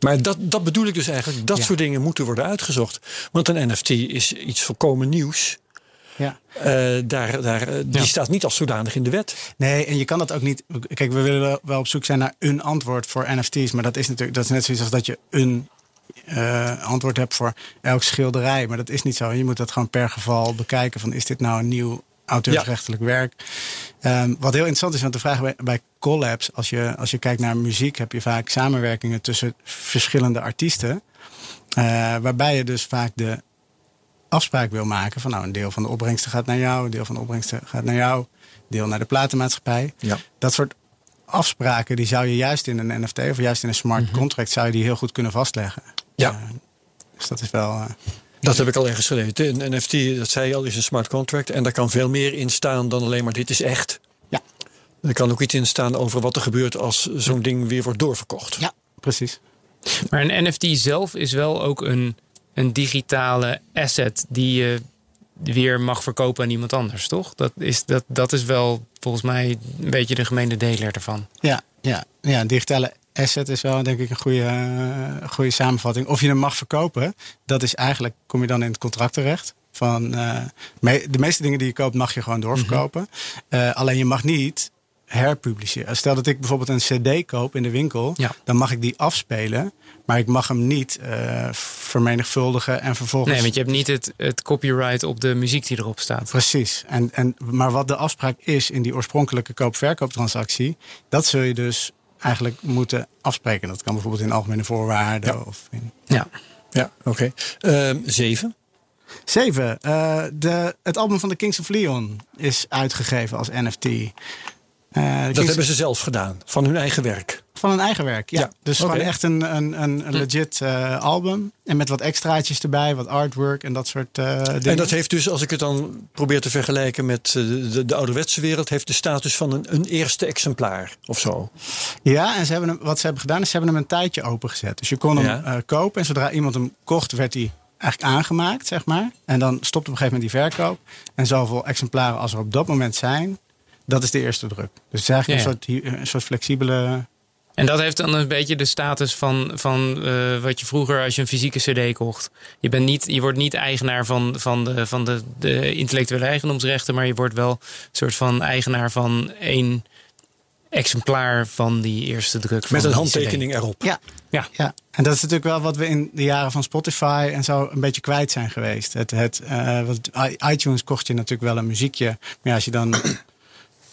Maar dat, dat bedoel ik dus eigenlijk. Dat ja. soort dingen moeten worden uitgezocht. Want een N F T is iets volkomen nieuws. Ja. Uh, daar, daar, die ja. staat niet als zodanig in de wet. Nee, en je kan dat ook niet... Kijk, we willen wel op zoek zijn naar een antwoord voor N F T's. Maar dat is natuurlijk dat is net zoiets als dat je een uh, antwoord hebt voor elk schilderij. Maar dat is niet zo. Je moet dat gewoon per geval bekijken. Van, is dit nou een nieuw auteursrechtelijk ja. werk? Um, wat heel interessant is, want de vraag bij, bij collabs... Als je, als je kijkt naar muziek, heb je vaak samenwerkingen tussen verschillende artiesten. Uh, waarbij je dus vaak de... afspraak wil maken van nou een deel van de opbrengsten gaat naar jou, een deel van de opbrengsten gaat naar jou, deel naar de platenmaatschappij. Ja. Dat soort afspraken die zou je juist in een N F T of juist in een smart mm-hmm. contract zou je die heel goed kunnen vastleggen. Ja. Uh, dus dat is wel. Uh, dat heb ik al ergens gelezen. Een N F T, dat zei je al, is een smart contract en daar kan veel meer in staan dan alleen maar dit is echt. Ja. Er kan ook iets in staan over wat er gebeurt als zo'n ja. ding weer wordt doorverkocht. Ja, precies. Maar een N F T zelf is wel ook een Een digitale asset die je weer mag verkopen aan iemand anders, toch? Dat is, dat, dat is wel volgens mij een beetje de gemene deler ervan. Ja, ja, ja, een digitale asset is wel denk ik een goede, uh, goede samenvatting. Of je hem mag verkopen, dat is eigenlijk, kom je dan in het contract terecht. Van, uh, me, de meeste dingen die je koopt mag je gewoon doorverkopen. Mm-hmm. Uh, alleen je mag niet herpubliceren. Stel dat ik bijvoorbeeld een cd koop in de winkel, ja. dan mag ik die afspelen. Maar ik mag hem niet uh, vermenigvuldigen en vervolgens... Nee, want je hebt niet het, het copyright op de muziek die erop staat. Precies. En, en, maar wat de afspraak is in die oorspronkelijke koop-verkooptransactie... dat zul je dus eigenlijk moeten afspreken. Dat kan bijvoorbeeld in algemene voorwaarden. Ja, of in... ja. ja oké. Okay. Uh, zeven. Zeven. Uh, de, het album van de Kings of Leon is uitgegeven als N F T... Uh, dat Kings... hebben ze zelf gedaan, van hun eigen werk. Van hun eigen werk, ja. ja dus okay. gewoon echt een, een, een legit uh, album. En met wat extraatjes erbij, wat artwork en dat soort uh, dingen. En dat heeft dus, als ik het dan probeer te vergelijken met uh, de, de ouderwetse wereld... heeft de status van een, een eerste exemplaar of zo. Ja, en ze hebben hem, wat ze hebben gedaan is, ze hebben hem een tijdje opengezet. Dus je kon hem ja. uh, kopen en zodra iemand hem kocht, werd hij... eigenlijk aangemaakt, zeg maar. En dan stopt op een gegeven moment die verkoop. En zoveel exemplaren als er op dat moment zijn... dat is de eerste druk. Dus het is eigenlijk ja, ja. Een, soort, een soort flexibele... En dat heeft dan een beetje de status van, van uh, wat je vroeger als je een fysieke cd kocht. Je, bent niet, je wordt niet eigenaar van, van, de, van de, de intellectuele eigendomsrechten... maar je wordt wel een soort van eigenaar van één exemplaar van die eerste druk van met een handtekening erop. Ja. Ja. ja, en dat is natuurlijk wel wat we in de jaren van Spotify en zo een beetje kwijt zijn geweest. Het, het, uh, wat, iTunes kocht je natuurlijk wel een muziekje, maar ja, als je dan...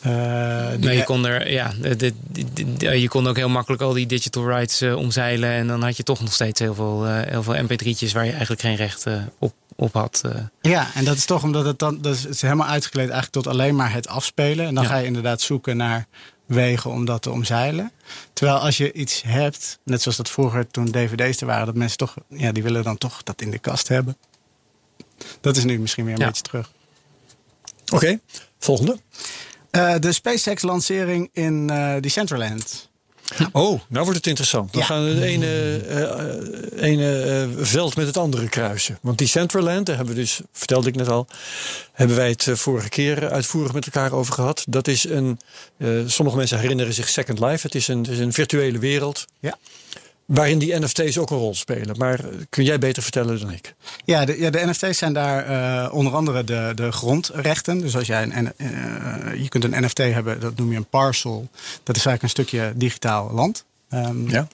Uh, nee, je kon er, ja, dit, dit, dit, je kon ook heel makkelijk al die digital rights uh, omzeilen. En dan had je toch nog steeds heel veel, uh, heel veel M P drietjes waar je eigenlijk geen recht uh, op, op had. Uh. Ja, en dat is toch omdat het dan dat is, het is helemaal uitgekleed eigenlijk tot alleen maar het afspelen. En dan ja. ga je inderdaad zoeken naar wegen om dat te omzeilen. Terwijl als je iets hebt, net zoals dat vroeger toen D V D's er waren, dat mensen toch, ja, die willen dan toch dat in de kast hebben. Dat is nu misschien weer een ja. beetje terug. Oké, okay, volgende. Uh, de SpaceX-lancering in uh, Decentraland. Oh, nou wordt het interessant. Dan ja. gaan we het ene, uh, ene uh, veld met het andere kruisen. Want Decentraland, daar hebben we dus, vertelde ik net al... hebben wij het vorige keer uitvoerig met elkaar over gehad. Dat is een... Uh, sommige mensen herinneren zich Second Life. Het is een, het is een virtuele wereld... Ja. Waarin die N F T's ook een rol spelen. Maar kun jij beter vertellen dan ik? Ja, de, ja, de N F T's zijn daar uh, onder andere de, de grondrechten. Dus als jij een, uh, je kunt een N F T hebben, dat noem je een parcel. Dat is eigenlijk een stukje digitaal land. Um, ja.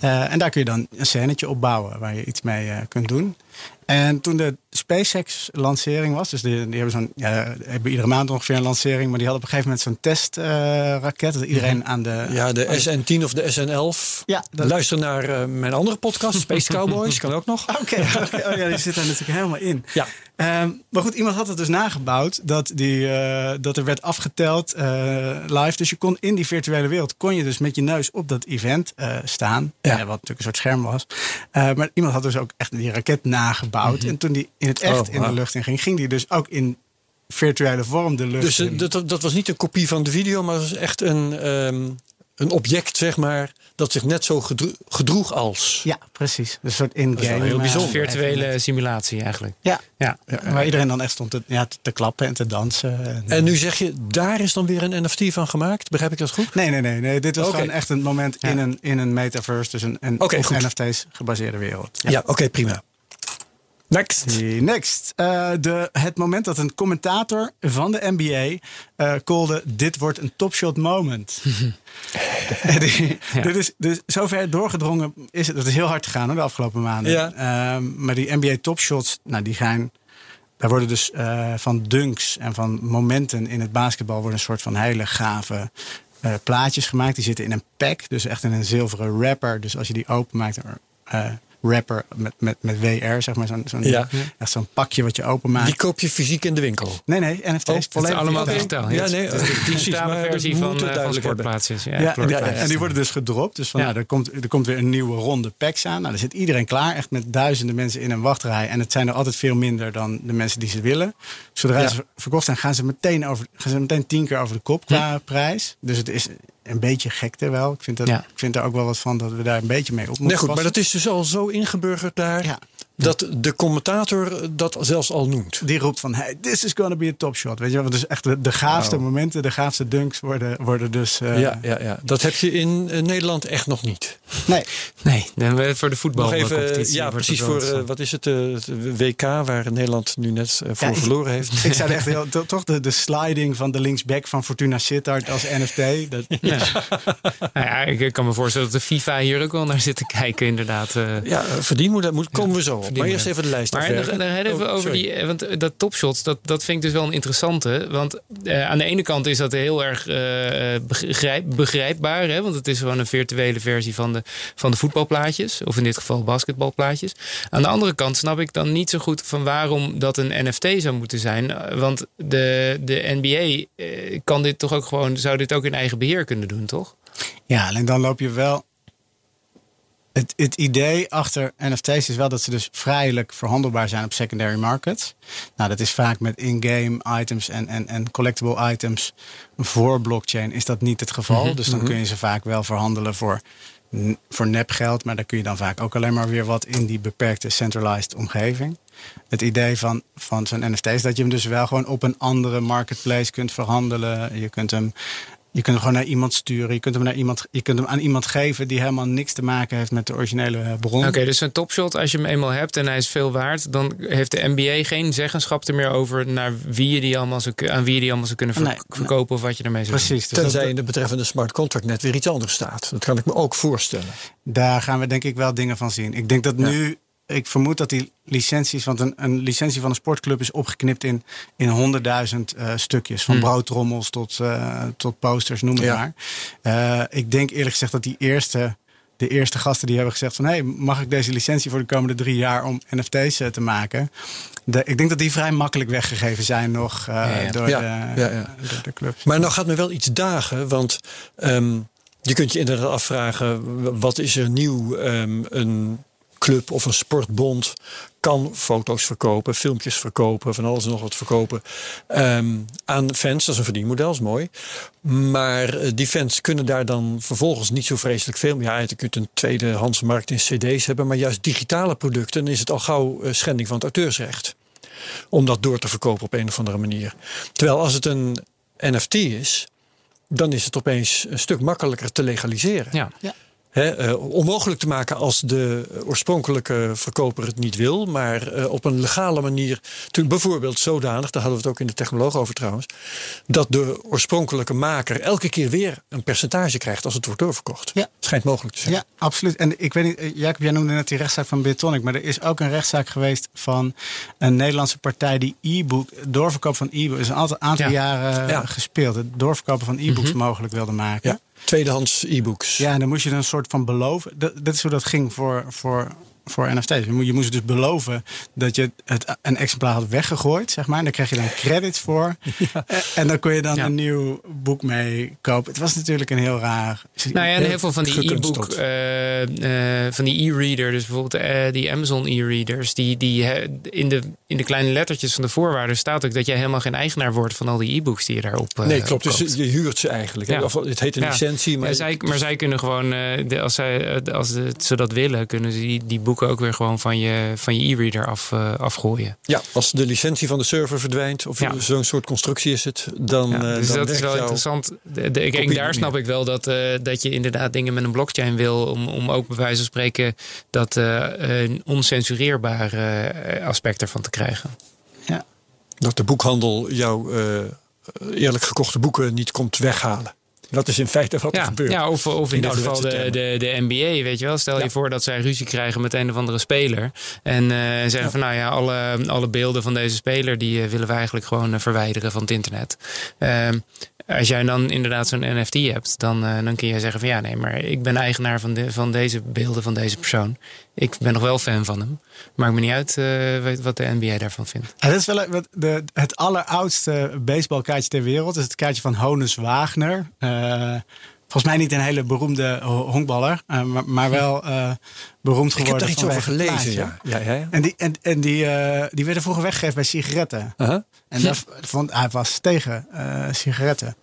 uh, en daar kun je dan een scènetje op bouwen waar je iets mee uh, kunt doen. En toen de SpaceX-lancering was, dus die, die hebben zo'n, ja, hebben iedere maand ongeveer een lancering, maar die hadden op een gegeven moment zo'n testraket. Uh, dat iedereen ja. aan de... Ja, de S N tien of de S N elf. Ja, dat... Luister naar uh, mijn andere podcast, Space Cowboys, kan ook nog. Oké, okay, okay. Oh, ja, die zit daar natuurlijk helemaal in. Ja. Um, maar goed, iemand had het dus nagebouwd dat, die, uh, dat er werd afgeteld uh, live. Dus je kon in die virtuele wereld, kon je dus met je neus op dat event uh, staan. Ja. Uh, wat natuurlijk een soort scherm was. Uh, maar iemand had dus ook echt die raket nagebouwd. Mm-hmm. En toen die in het echt oh, in wow. de lucht in ging, ging die dus ook in virtuele vorm de lucht dus, in. Dus dat, dat was niet een kopie van de video, maar dat was echt een, um, een object, zeg maar... dat zich net zo gedro- gedroeg als. Ja, precies. Een soort in-game. Heel bijzonder. Virtuele simulatie eigenlijk. Ja. Ja. ja, waar iedereen dan echt stond te, ja, te klappen en te dansen. En, en nu zeg je, daar is dan weer een N F T van gemaakt? Begrijp ik dat goed? Nee, nee, nee. nee. Dit was okay. gewoon echt een moment ja. in, een, in een metaverse. Dus een, een okay, N F T's gebaseerde wereld. Ja, ja oké, okay, prima. Next. Next. Uh, de, het moment dat een commentator van de N B A uh, calde... dit wordt een topshot moment. die, ja. Dit is dus zover doorgedrongen. Is het, dat is heel hard gegaan hoor, de afgelopen maanden. Ja. Uh, maar die N B A topshots, nou, die gaan... Daar worden dus uh, van dunks en van momenten in het basketbal... worden een soort van hele gave uh, plaatjes gemaakt. Die zitten in een pack, dus echt in een zilveren wrapper. Dus als je die openmaakt... Uh, rapper met, met, met W R, zeg maar. Zo'n, zo'n, ja. echt zo'n pakje wat je openmaakt. Die koop je fysiek in de winkel? Nee, nee. N F T's. Oh, het is allemaal digitaal. Ja, nee. Het is de digitale versie van, van sportplaatsjes. Ja, ja, ja, en die worden dus gedropt. Dus van, ja. nou, er, komt, er komt weer een nieuwe ronde packs aan. Nou, er zit iedereen klaar. Echt met duizenden mensen in een wachtrij. En het zijn er altijd veel minder dan de mensen die ze willen. Zodra ja. ze verkocht zijn, gaan ze, meteen over, gaan ze meteen tien keer over de kop qua ja. prijs. Dus het is... een beetje gekte wel. Ik vind, dat, ja. ik vind daar ook wel wat van dat we daar een beetje mee op moeten nee, goed, passen. Maar dat is dus al zo ingeburgerd daar... Ja. dat de commentator dat zelfs al noemt. Die roept van, hey, this is gonna be a top shot. Weet je wel, dus echt de, de gaafste wow. momenten, de gaafste dunks worden, worden dus... Uh... Ja, ja, ja, dat heb je in uh, Nederland echt nog niet. Nee. Nee, nee voor de voetbalcompetitie. Ja, precies, voor uh, wat is het, uh, het W K, waar Nederland nu net uh, voor ja, verloren heeft. Ik zei echt heel, to, toch de, de sliding van de linksback van Fortuna Sittard als N F T. Dat, ja. Ja. Nou ja, ik kan me voorstellen dat de FIFA hier ook wel naar zit te kijken, inderdaad. Uh, ja, verdien moet, dat moet, komen we zo op. Maar eerst even de lijst afwerken. Maar dan even over die, want dat topshot, dat, dat vind ik dus wel een interessante. Want uh, aan de ene kant is dat heel erg uh, begrijp, begrijpbaar. Hè? Want het is gewoon een virtuele versie van de, van de voetbalplaatjes. Of in dit geval basketbalplaatjes. Aan de andere kant snap ik dan niet zo goed van waarom dat een N F T zou moeten zijn. Want de, de N B A kan dit toch ook gewoon, zou dit ook in eigen beheer kunnen doen, toch? Ja, alleen dan loop je wel... Het, het idee achter N F T's is wel dat ze dus vrijelijk verhandelbaar zijn op secondary markets. Nou, dat is vaak met in-game items en, en, en collectible items voor blockchain is dat niet het geval. Mm-hmm. Dus dan mm-hmm. kun je ze vaak wel verhandelen voor, voor nepgeld. Maar daar kun je dan vaak ook alleen maar weer wat in die beperkte centralized omgeving. Het idee van, van zo'n N F T is dat je hem dus wel gewoon op een andere marketplace kunt verhandelen. Je kunt hem... Je kunt hem gewoon naar iemand sturen. Je kunt hem, naar iemand, je kunt hem aan iemand geven die helemaal niks te maken heeft met de originele bron. Oké, okay, dus een topshot, als je hem eenmaal hebt en hij is veel waard, dan heeft de N B A geen zeggenschap er meer over naar wie je die allemaal zou, aan wie je die allemaal zou kunnen ver- nee, verkopen nee. of wat je ermee zou doen. Precies. Dus tenzij dat, in de betreffende smart contract net weer iets anders staat. Dat kan ik me ook voorstellen. Daar gaan we denk ik wel dingen van zien. Ik denk dat ja. nu... Ik vermoed dat die licenties, want een, een licentie van een sportclub is opgeknipt in honderdduizend in uh, stukjes. Van mm. broodtrommels tot, uh, tot posters, noem het ja. maar. Uh, ik denk eerlijk gezegd dat die eerste, de eerste gasten die hebben gezegd van hey, mag ik deze licentie voor de komende drie jaar om N F T's uh, te maken? De, ik denk dat die vrij makkelijk weggegeven zijn nog uh, ja, ja. Door, ja, de, ja, ja. door de clubs. Maar nou gaat me wel iets dagen, want... Um, je kunt je inderdaad afvragen, wat is er nieuw? Um, een... club of een sportbond kan foto's verkopen, filmpjes verkopen, van alles en nog wat verkopen. Um, aan fans, dat is een verdienmodel, is mooi. Maar uh, die fans kunnen daar dan vervolgens niet zo vreselijk veel meer. Ja, je kunt een tweedehands markt in cd's hebben, maar juist digitale producten, dan is het al gauw uh, schending van het auteursrecht. Om dat door te verkopen op een of andere manier. Terwijl als het een N F T is, dan is het opeens een stuk makkelijker te legaliseren. Ja, ja. He, uh, onmogelijk te maken als de oorspronkelijke verkoper het niet wil. Maar uh, op een legale manier, bijvoorbeeld zodanig... daar hadden we het ook in de Technoloog over trouwens... dat de oorspronkelijke maker elke keer weer een percentage krijgt... als het wordt doorverkocht. Ja. Schijnt mogelijk te zijn. Ja, absoluut. En ik weet niet, Jacob, jij noemde net die rechtszaak van Bitonic... maar er is ook een rechtszaak geweest van een Nederlandse partij... die e-book, doorverkoop van e-book... is een aantal, aantal ja. jaren ja. gespeeld. Het doorverkopen van e-books mm-hmm. mogelijk wilde maken... Ja. Tweedehands e-books. Ja, en dan moest je een soort van beloven. Dat, dat is hoe dat ging voor, voor, voor N F T's. Je, mo- je moest dus beloven dat je het, een exemplaar had weggegooid, zeg maar. En daar kreeg je dan credits voor. Ja. En dan kon je dan ja. een nieuw boek mee kopen. Het was natuurlijk een heel raar... Nou ja, en heel veel van die e-book, uh, uh, van die e-reader, dus bijvoorbeeld uh, die Amazon e-readers, die, die in, de, in de kleine lettertjes van de voorwaarden staat ook dat jij helemaal geen eigenaar wordt van al die e-books die je daarop uh, Nee, klopt. Op dus je huurt ze eigenlijk. Ja. Of, het heet een ja. licentie. Maar, ja, zij, maar zij kunnen gewoon, uh, de, als, zij, uh, als de, ze dat willen, kunnen ze die, die boeken ook weer gewoon van je, van je e-reader af, uh, afgooien. Ja, als de licentie van de server verdwijnt, of ja. zo'n soort constructie is het, dan... Ja, dus dan dat is wel interessant. De, de, ik denk, daar snap ik wel dat, uh, dat je inderdaad dingen met een blockchain wil, om, om ook bij wijze van spreken dat uh, een oncensureerbaar uh, aspect ervan te krijgen. Ja. Dat de boekhandel jouw uh, eerlijk gekochte boeken niet komt weghalen. Dat is in feite wat ja, er gebeurt. Ja, of, of in, in dit geval de, de, de N B A, weet je wel. Stel ja. je voor dat zij ruzie krijgen met een of andere speler. En uh, zeggen ja. van nou ja, alle, alle beelden van deze speler... die uh, willen we eigenlijk gewoon uh, verwijderen van het internet. Uh, als jij dan inderdaad zo'n N F T hebt... dan, uh, dan kun je zeggen van ja, nee, maar ik ben eigenaar van, de, van deze beelden van deze persoon. Ik ben nog wel fan van hem. Maakt me niet uit uh, wat de N B A daarvan vindt. Ja, dat is wel het, de, het alleroudste baseballkaartje ter wereld. Dat is het kaartje van Honus Wagner. Uh, volgens mij niet een hele beroemde honkballer. Uh, maar, maar wel uh, beroemd geworden. Ik heb daar iets over gelezen. Ja. Ja, ja, ja. En, die, en, en die, uh, die werden vroeger weggegeven bij sigaretten. Uh-huh. En dat, want hij was tegen uh, sigaretten.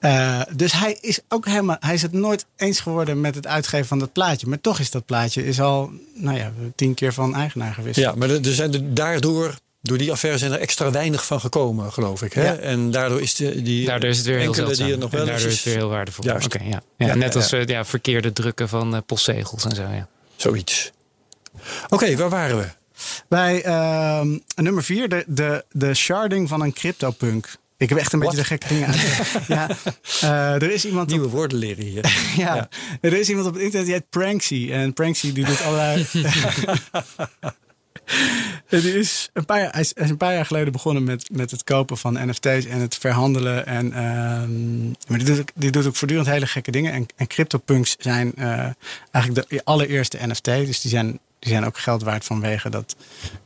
Uh, dus hij is ook helemaal, hij is het nooit eens geworden met het uitgeven van dat plaatje. Maar toch is dat plaatje is al nou ja, tien keer van eigenaar gewisseld. Ja, maar er zijn er daardoor, door die affaire zijn er extra weinig van gekomen, geloof ik. Hè? Ja. En daardoor is, de, die daardoor is het weer heel zeldzaam. Die er nog wel en daardoor is het weer heel waardevol. Juist. Okay, ja. Ja, ja, net als ja. Ja, verkeerde drukken van uh, postzegels en zo. Ja. Zoiets. Oké, okay, waar waren we? Bij uh, nummer vier, de, de, de sharding van een cryptopunk. Ik heb echt een What? beetje de gekke dingen uit. Ja, uh, er is iemand Nieuwe op... woorden leren hier. ja, ja, er is iemand op het internet die heet Pranksy. En Pranksy die doet allerlei... die is een paar jaar, hij is een paar jaar geleden begonnen met, met het kopen van N F T's en het verhandelen. En, um, maar die doet, ook, die doet ook voortdurend hele gekke dingen. En, en CryptoPunks zijn uh, eigenlijk de allereerste N F T. Dus die zijn, die zijn ook geld waard vanwege dat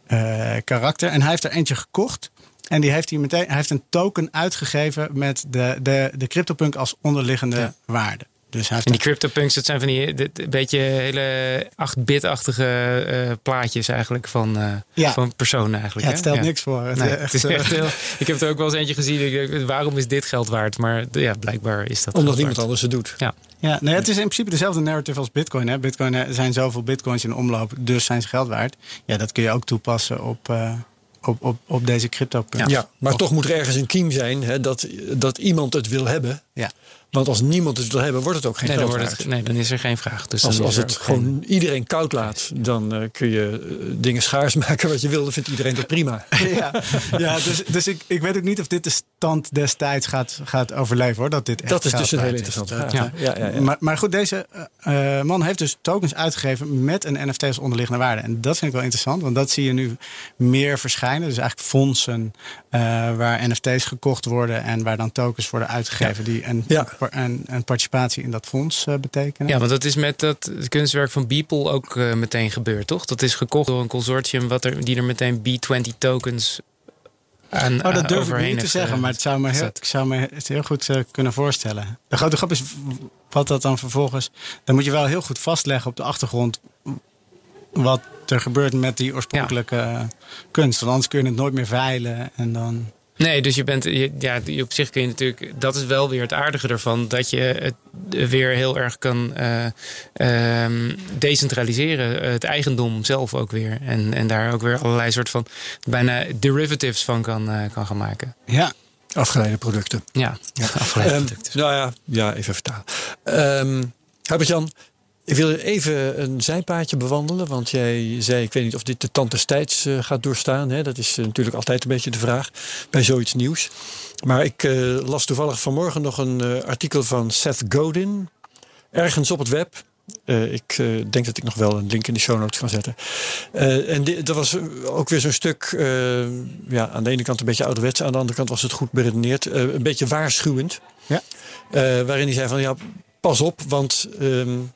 uh, karakter. En hij heeft er eentje gekocht. En die heeft hij meteen, hij heeft een token uitgegeven met de, de, de CryptoPunk als onderliggende ja. waarde. Dus hij heeft en die CryptoPunks, dat zijn van die dit, beetje hele acht-bit-achtige uh, plaatjes eigenlijk van, uh, ja. van personen eigenlijk. Ja, het stelt ja. niks voor. Het, nee, echt, het is echt heel, ik heb er ook wel eens eentje gezien. Ik dacht, waarom is dit geld waard? Maar ja, blijkbaar is dat. Omdat iemand anders het doet. Ja. Ja, nou ja, het is in principe dezelfde narrative als Bitcoin. Hè. Bitcoin er zijn zoveel bitcoins in omloop, dus zijn ze geld waard. Ja, dat kun je ook toepassen op. Uh, Op, op, op deze crypto. Ja, ja maar op, toch moet er ergens een kiem zijn hè, dat, dat iemand het wil hebben. Ja. Want als niemand het wil hebben, wordt het ook geen nee, geld dan wordt het, waard. Nee, dan is er geen vraag. Dus als als het gewoon geen... iedereen koud laat, dan uh, kun je uh, dingen schaars maken wat je wil. Dan vindt iedereen dat prima. Ja, ja dus, dus ik, ik weet ook niet of dit de stand destijds gaat, gaat overleven. Hoor. Dat, dit echt dat is dus een hele interessante vraag. Ja. Ja, ja, ja. Maar, maar goed, deze uh, man heeft dus tokens uitgegeven met een N F T als onderliggende waarde. En dat vind ik wel interessant, want dat zie je nu meer verschijnen. Dus eigenlijk fondsen uh, waar N F T's gekocht worden en waar dan tokens worden uitgegeven ja. die een... Ja. En, en participatie in dat fonds uh, betekenen. Ja, want dat is met dat kunstwerk van Beeple ook uh, meteen gebeurd, toch? Dat is gekocht door een consortium wat er, die er meteen B twintig tokens aan overheen. Oh, dat durf ik niet te zeggen, maar het zou me heel, ik zou me heel goed uh, kunnen voorstellen. De grote grap is wat dat dan vervolgens... Dan moet je wel heel goed vastleggen op de achtergrond wat er gebeurt met die oorspronkelijke ja. kunst. Want anders kun je het nooit meer veilen en dan... Nee, dus je bent, ja, op zich kun je natuurlijk, dat is wel weer het aardige ervan, dat je het weer heel erg kan uh, um, decentraliseren, het eigendom zelf ook weer. En, en daar ook weer allerlei soort van, bijna derivatives van kan, uh, kan gaan maken. Ja, afgeleide producten. Ja, ja. afgeleide um, producten. Nou ja, ja even vertalen. Um, Hubert-Jan, ik wil even een zijpaadje bewandelen. Want jij zei, ik weet niet of dit de tand des tijds uh, gaat doorstaan. Hè? Dat is uh, natuurlijk altijd een beetje de vraag bij zoiets nieuws. Maar ik uh, las toevallig vanmorgen nog een uh, artikel van Seth Godin. Ergens op het web. Uh, ik uh, denk dat ik nog wel een link in de show notes kan zetten. Uh, en dit, dat was ook weer zo'n stuk... Uh, ja, aan de ene kant een beetje ouderwets. Aan de andere kant was het goed beredeneerd. Uh, een beetje waarschuwend. Ja. Uh, waarin hij zei van, ja, pas op, want... Um,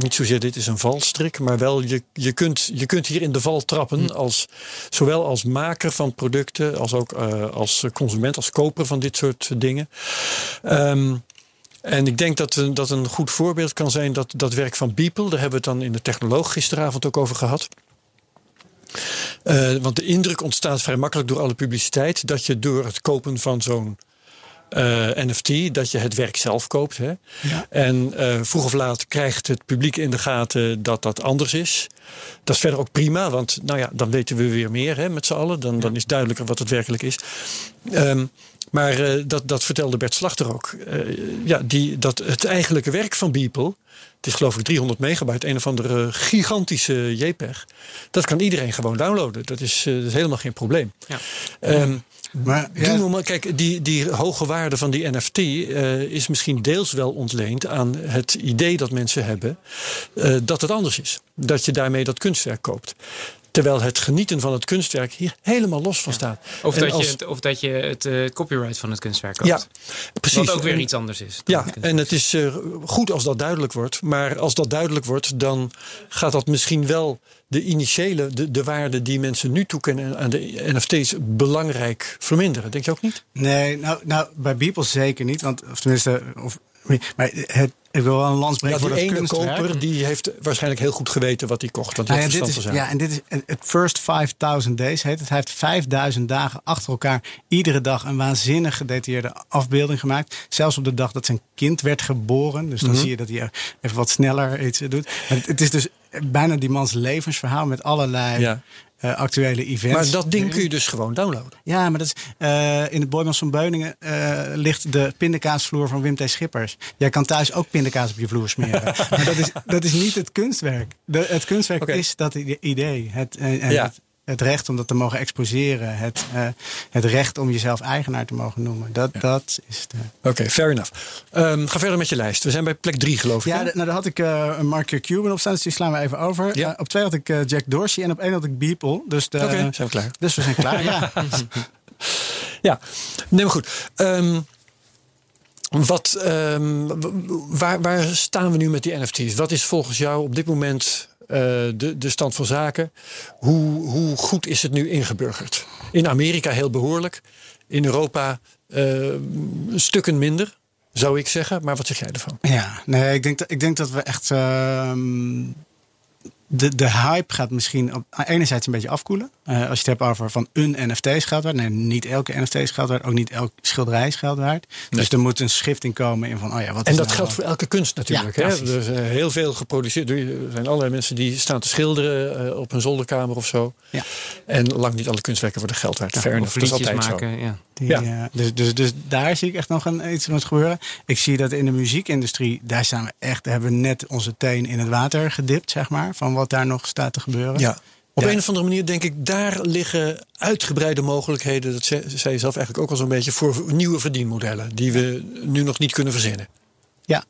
niet zozeer dit is een valstrik, maar wel je, je, kunt, je kunt hier in de val trappen. Als, zowel als maker van producten, als ook uh, als consument, als koper van dit soort dingen. Um, en ik denk dat, dat een goed voorbeeld kan zijn dat dat werk van Beeple. Daar hebben we het dan in de Technoloog gisteravond ook over gehad. Uh, want de indruk ontstaat vrij makkelijk door alle publiciteit dat je door het kopen van zo'n Uh, N F T, dat je het werk zelf koopt. Hè? Ja. En uh, vroeg of laat krijgt het publiek in de gaten dat dat anders is. Dat is verder ook prima, want nou ja, dan weten we weer meer hè, met z'n allen. Dan, dan is duidelijker wat het werkelijk is. Um, maar uh, dat, dat vertelde Bert Slachter ook. Uh, ja, die, dat het eigenlijke werk van Beeple, het is geloof ik driehonderd megabyte, een of andere gigantische JPEG. Dat kan iedereen gewoon downloaden. Dat is, uh, dat is helemaal geen probleem. Ja. Um, Maar, ja. die, maar kijk, die, die hoge waarde van die N F T uh, is misschien deels wel ontleend aan het idee dat mensen hebben uh, dat het anders is. Dat je daarmee dat kunstwerk koopt. Terwijl het genieten van het kunstwerk hier helemaal los van staat. Ja. Of, dat als, je het, of dat je het uh, copyright van het kunstwerk koopt. Ja, precies. Wat ook weer en, iets anders is. Ja, het en het is uh, goed als dat duidelijk wordt. Maar als dat duidelijk wordt, dan gaat dat misschien wel de initiële, de, de waarde die mensen nu toekennen aan de N F T's belangrijk verminderen. Denk je ook niet? Nee, nou, nou bij Beeple zeker niet. Want, of tenminste... Of, maar het, ik wil wel een lans breken ja, voor dat kunstwerk. Die ene koper die heeft waarschijnlijk heel goed geweten wat hij kocht. Want hij nou ja, dit is, ja, en dit is het first vijfduizend days heet het. Hij heeft vijfduizend dagen achter elkaar iedere dag een waanzinnig gedetailleerde afbeelding gemaakt. Zelfs op de dag dat zijn kind werd geboren. Dus dan mm-hmm. zie je dat hij even wat sneller iets doet. Maar het, het is dus bijna die mans levensverhaal met allerlei... Ja. Uh, actuele events. Maar dat ding kun je dus gewoon downloaden. Ja, maar dat is, uh, in het Boijmans van Beuningen uh, ligt de pindakaasvloer van Wim T. Schippers. Jij kan thuis ook pindakaas op je vloer smeren. Maar dat is, dat is niet het kunstwerk. De, het kunstwerk okay. is dat idee. Het, en, en ja. het, het recht om dat te mogen exposeren. Het, uh, het recht om jezelf eigenaar te mogen noemen. Dat, ja. dat is de... Oké, okay, fair enough. Um, ga verder met je lijst. We zijn bij plek drie, geloof ik. Ja, d- nou, daar had ik uh, Mark Cuban op staan. Dus die slaan we even over. Ja. Uh, op twee had ik uh, Jack Dorsey. En op één had ik Beeple. Dus de, okay, zijn we klaar. Dus we zijn klaar, ja. Ja, nee, maar goed. Um, wat, um, waar, waar staan we nu met die N F T's? Wat is volgens jou op dit moment... Uh, de, de stand van zaken. Hoe, hoe goed is het nu ingeburgerd? In Amerika heel behoorlijk. In Europa uh, stukken minder, zou ik zeggen. Maar wat zeg jij ervan? Ja, nee, ik denk dat, ik denk dat we echt... Uh, de, de hype gaat misschien op, enerzijds een beetje afkoelen. Uh, als je het hebt over van een N F T is geld waard. Nee, niet elke N F T is geld waard. Ook niet elk schilderij is geld waard. Nee. Dus er moet een schifting komen in van, oh ja, wat is en dat nou geldt voor elke kunst natuurlijk. Ja, hè? Er is heel veel geproduceerd. Er zijn allerlei mensen die staan te schilderen uh, op een zolderkamer of zo. Ja. En lang niet alle kunstwerken worden geld waard. Ja, Fair of liedjes maken, zo. Ja. Die, ja. Uh, dus, dus, dus daar zie ik echt nog een, iets van gebeuren. Ik zie dat in de muziekindustrie, daar staan we echt, hebben we net onze teen in het water gedipt, zeg maar, van wat daar nog staat te gebeuren. Ja. Op ja. een of andere manier denk ik, daar liggen uitgebreide mogelijkheden, dat zei je zelf eigenlijk ook al zo'n beetje, voor nieuwe verdienmodellen die we nu nog niet kunnen verzinnen. Ja.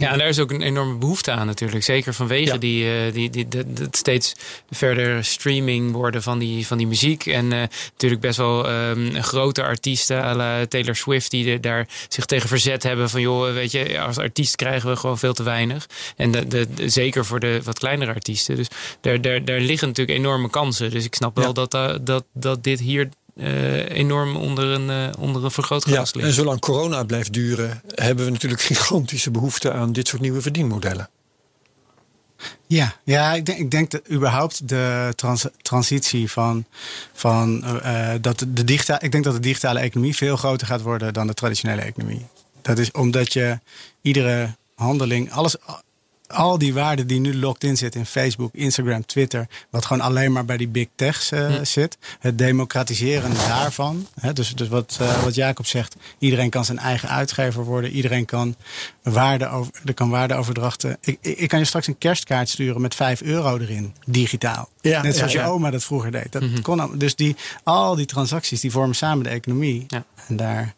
Ja, en daar is ook een enorme behoefte aan natuurlijk. Zeker vanwege ja. die, die, die, die, die steeds verder streaming worden van die, van die muziek. En uh, natuurlijk best wel um, grote artiesten à la Taylor Swift die de, daar zich tegen verzet hebben. Van joh, weet je, als artiest krijgen we gewoon veel te weinig. En de, de, de, zeker voor de wat kleinere artiesten. Dus daar, daar, daar liggen natuurlijk enorme kansen. Dus ik snap wel ja. dat, uh, dat, dat dit hier... Uh, enorm onder een, uh, onder een vergrootglas ja, ligt. En zolang corona blijft duren, hebben we natuurlijk gigantische behoefte aan dit soort nieuwe verdienmodellen. Ja, ja ik, denk, ik denk dat überhaupt de trans, transitie van, van uh, dat de digitale, ik denk dat de digitale economie veel groter gaat worden dan de traditionele economie. Dat is omdat je iedere handeling, alles. Al die waarde die nu locked in zit in Facebook, Instagram, Twitter, wat gewoon alleen maar bij die big techs uh, ja. zit. Het democratiseren daarvan. Hè, dus dus wat, uh, wat Jacob zegt, iedereen kan zijn eigen uitgever worden. Iedereen kan, waarde over, er kan waardeoverdrachten. Ik, ik, ik kan je straks een kerstkaart sturen met vijf euro erin, digitaal. Ja, net zoals ja, ja. je oma dat vroeger deed. Dat mm-hmm. kon, dus die, al die transacties die vormen samen de economie. Ja. En daar...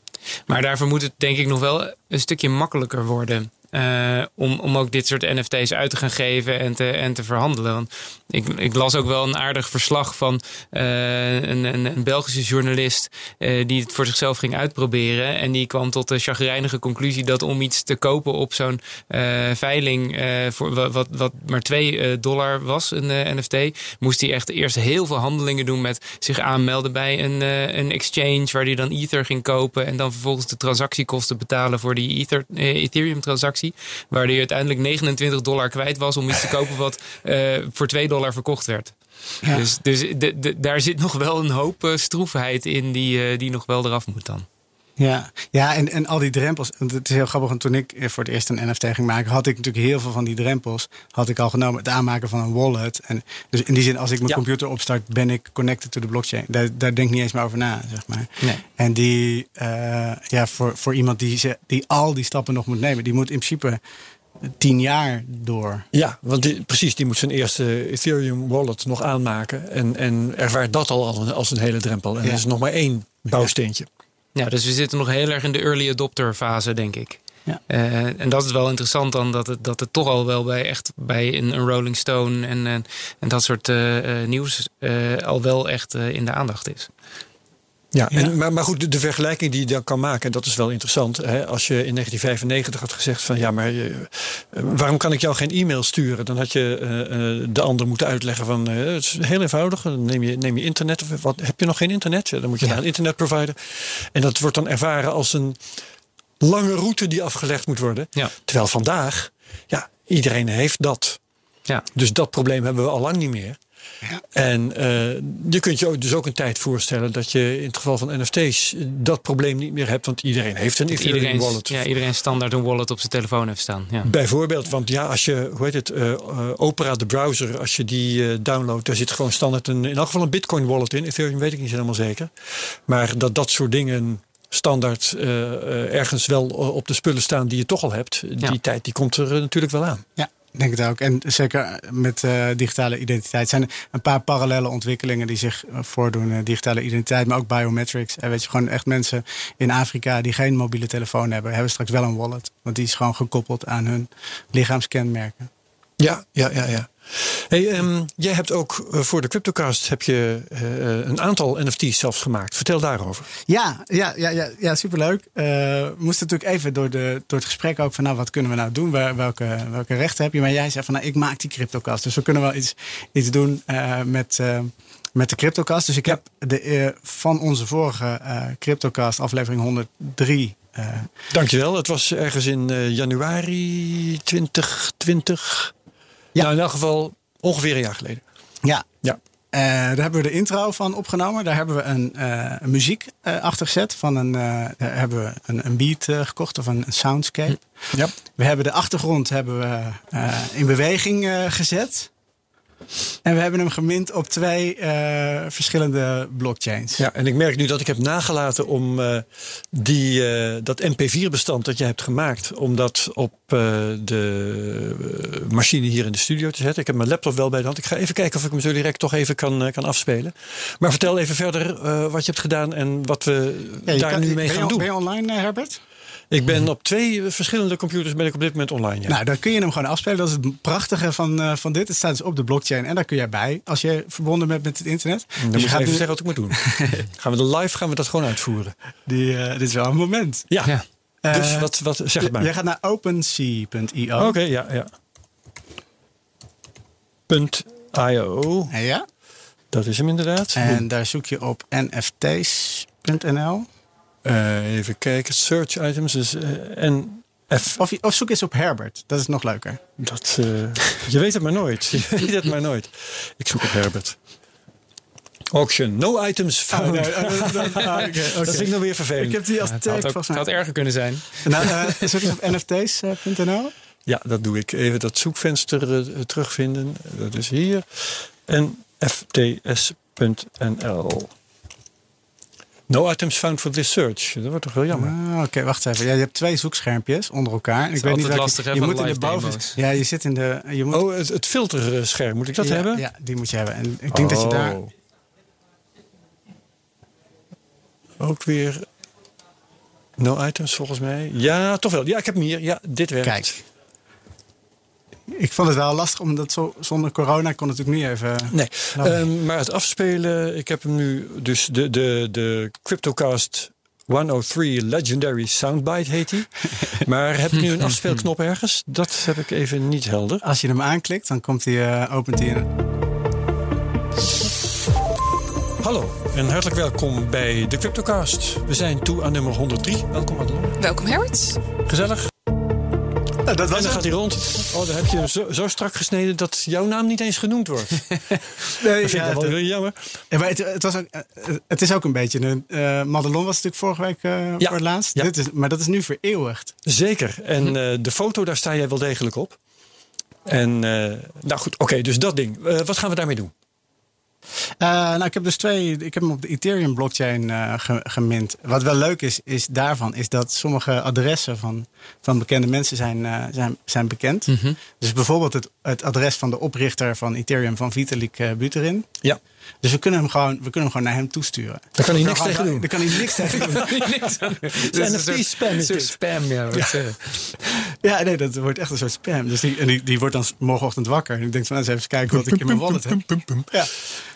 Maar daarvoor moet het denk ik nog wel een stukje makkelijker worden. Uh, om, om ook dit soort N F T's uit te gaan geven en te, en te verhandelen. Want ik, ik las ook wel een aardig verslag van uh, een, een, een Belgische journalist uh, die het voor zichzelf ging uitproberen. En die kwam tot de chagrijnige conclusie dat om iets te kopen op zo'n uh, veiling uh, voor wat, wat, wat maar twee dollar was, een uh, N F T, moest hij echt eerst heel veel handelingen doen met zich aanmelden bij een, uh, een exchange waar hij dan Ether ging kopen en dan vervolgens de transactiekosten betalen voor die ether, uh, Ethereum transactie. Waar hij uiteindelijk negenentwintig dollar kwijt was om iets te kopen wat uh, voor twee dollar verkocht werd. Ja. Dus, dus de, de, daar zit nog wel een hoop uh, stroefheid in die, uh, die nog wel eraf moet dan. Ja, ja en, en al die drempels. Het is heel grappig, want toen ik voor het eerst een N F T ging maken, had ik natuurlijk heel veel van die drempels had ik al genomen. Het aanmaken van een wallet. En dus in die zin, als ik mijn ja. computer opstart, ben ik connected to the blockchain. Daar, daar denk ik niet eens meer over na, zeg maar. Nee. En die, uh, ja, voor, voor iemand die, die al die stappen nog moet nemen, die moet in principe tien jaar door. Ja, want die, precies, die moet zijn eerste Ethereum wallet nog aanmaken. En, en ervaart dat al als een hele drempel. En ja. dat is nog maar één bouwsteentje. Ja. Ja, dus we zitten nog heel erg in de early adopter fase, denk ik. Ja. Uh, en dat is wel interessant dan, dat het, dat het toch al wel bij echt bij een, een Rolling Stone en, en, en dat soort uh, nieuws uh, al wel echt uh, in de aandacht is. Ja, ja. En, maar, maar goed, de, de vergelijking die je dan kan maken, en dat is wel interessant. Hè? Als je in negentien vijfennegentig had gezegd van ja, maar je, waarom kan ik jou geen e-mail sturen? Dan had je uh, de ander moeten uitleggen van uh, het is heel eenvoudig. Dan neem je, neem je internet. Of wat, heb je nog geen internet? Ja, dan moet je ja. naar een internetprovider. En dat wordt dan ervaren als een lange route die afgelegd moet worden. Ja. Terwijl vandaag, ja, iedereen heeft dat. Ja. Dus dat probleem hebben we al lang niet meer. Ja. En uh, je kunt je dus ook een tijd voorstellen dat je in het geval van N F T's dat probleem niet meer hebt, want iedereen heeft een Ethereum wallet. Ja, iedereen standaard een wallet op zijn telefoon heeft staan. Ja. Bijvoorbeeld, want ja, als je, hoe heet het, uh, Opera, de browser, als je die uh, downloadt, daar zit gewoon standaard een, in elk geval een Bitcoin wallet in. Ethereum weet ik niet helemaal zeker. Maar dat dat soort dingen standaard uh, uh, ergens wel op de spullen staan die je toch al hebt, ja. die tijd die komt er uh, natuurlijk wel aan. Ja. Ik denk het ook. En zeker met uh, digitale identiteit zijn er een paar parallele ontwikkelingen die zich uh, voordoen. Uh, digitale identiteit, maar ook biometrics. En weet je, gewoon echt mensen in Afrika die geen mobiele telefoon hebben, hebben straks wel een wallet. Want die is gewoon gekoppeld aan hun lichaamskenmerken. Ja, ja, ja, ja. Hey, um, jij hebt ook uh, voor de Cryptocast heb je, uh, een aantal N F T's zelfs gemaakt. Vertel daarover. Ja, ja, ja, ja, ja superleuk. Uh, we moesten natuurlijk even door, de, door het gesprek ook van nou, wat kunnen we nou doen? Waar, welke, welke rechten heb je? Maar jij zei van nou, ik maak die Cryptocast. Dus we kunnen wel iets, iets doen uh, met... Uh, Met de Cryptocast. Dus ik heb de, uh, van onze vorige uh, Cryptocast, aflevering honderd drie. Uh, Dankjewel. Het was ergens in uh, januari twintig twintig. Ja. Nou, in elk geval Ongeveer een jaar geleden. Ja, ja. Uh, daar hebben we de intro van opgenomen. Daar hebben we een, uh, een muziek uh, achter gezet. Van een, uh, daar hebben we een, een beat uh, gekocht of een, een soundscape. Ja. We hebben de achtergrond hebben we, uh, in beweging uh, gezet. En we hebben hem gemint op twee uh, verschillende blockchains. Ja, en ik merk nu dat ik heb nagelaten om uh, die, uh, dat M P vier bestand dat je hebt gemaakt... om dat op uh, de machine hier in de studio te zetten. Ik heb mijn laptop wel bij de hand. Ik ga even kijken of ik hem zo direct toch even kan, uh, kan afspelen. Maar vertel even verder uh, wat je hebt gedaan en wat we ja, daar kan, nu mee gaan je, doen. Ben je online, uh, Herbert? Ik ben op twee verschillende computers ben ik op dit moment online. Ja. Nou, dan kun je hem gewoon afspelen. Dat is het prachtige van, uh, van dit. Het staat dus op de blockchain en daar kun jij bij als je verbonden bent met het internet. Dan dus moet je even nu... zeggen wat ik moet doen. gaan we de live gaan we dat gewoon uitvoeren. Die, uh, dit is wel een moment. Ja, ja. Uh, dus wat, wat zeg het maar. Jij gaat naar opensea punt i o. Oké, okay, ja, ja. .io. Ja. Dat is hem inderdaad. En daar zoek je op N F T's punt N L. Uh, even kijken, search items. Dus, uh, en F. Of, je, of zoek eens op Herbert, dat is nog leuker. Dat, uh, je weet het maar nooit. Je weet het maar nooit. Ik zoek op Herbert. Auction, no items found. Oh, nee, uh, uh, uh, okay, okay. Dat vind ik nog weer vervelend. Ik heb die als ja, tag vast. Het had erger kunnen zijn. Nou, uh, zoek eens op N F T's punt N L. Ja, dat doe ik. Even dat zoekvenster uh, terugvinden. Dat is hier. N F T's punt N L. No items found for this search. Dat wordt toch wel jammer. Ah, Oké, okay, wacht even. Ja, je hebt twee zoekschermpjes onder elkaar. En ik weet niet welke, lastig, je, je moet in de boven. Ja, je zit in de. Je moet, oh, het, het filterscherm. Moet ik dat ja, hebben? Ja, die moet je hebben. En ik denk oh. dat je daar ook weer no items volgens mij. Ja, toch wel. Ja, ik heb hem hier. Ja, dit werkt. Kijk. Ik vond het wel lastig, omdat zo, zonder corona kon het natuurlijk niet even... Nee, um, maar het afspelen... Ik heb hem nu... Dus de, de, de CryptoCast honderddrie Legendary Soundbite heet hij. Maar heb je nu een afspeelknop ergens? Dat heb ik even niet helder. Als je hem aanklikt, dan komt hij, uh, opent hij in. Hallo en hartelijk welkom bij de CryptoCast. We zijn toe aan nummer honderd drie. Welkom, Madelon. Welkom, Herbert. Gezellig. Ja, dat was en dan gaat hij rond. Oh, dan heb je hem zo, zo strak gesneden dat jouw naam niet eens genoemd wordt. nee, dat vind ja, ik wel heel jammer. Ja, maar het, het, was ook, het is ook een beetje... Een, uh, Madelon was natuurlijk vorige week uh, ja. voor het laatst. Ja. Dit is, maar dat is nu vereeuwigd. Zeker. En uh, de foto, daar sta jij wel degelijk op. En, uh, nou goed, oké, okay, dus dat ding. Uh, wat gaan we daarmee doen? Uh, nou, ik heb dus twee. Ik heb hem op de Ethereum blockchain uh, gemint. Wat wel leuk is, is daarvan, is dat sommige adressen van, van bekende mensen zijn, uh, zijn, zijn bekend. Mm-hmm. Dus bijvoorbeeld het, het adres van de oprichter van Ethereum, van Vitalik uh, Buterin. Ja. Dus we kunnen, hem gewoon, we kunnen hem gewoon naar hem toesturen. Daar kan hij niks tegen doen. Daar kan hij niks tegen doen. Zijn een soort spam. Een soort spam, ja. Ja. ja, nee, dat wordt echt een soort spam. Dus die, en die, die wordt dan morgenochtend wakker. En ik denk van, nou, eens even kijken wat ik in mijn wallet heb. Ja.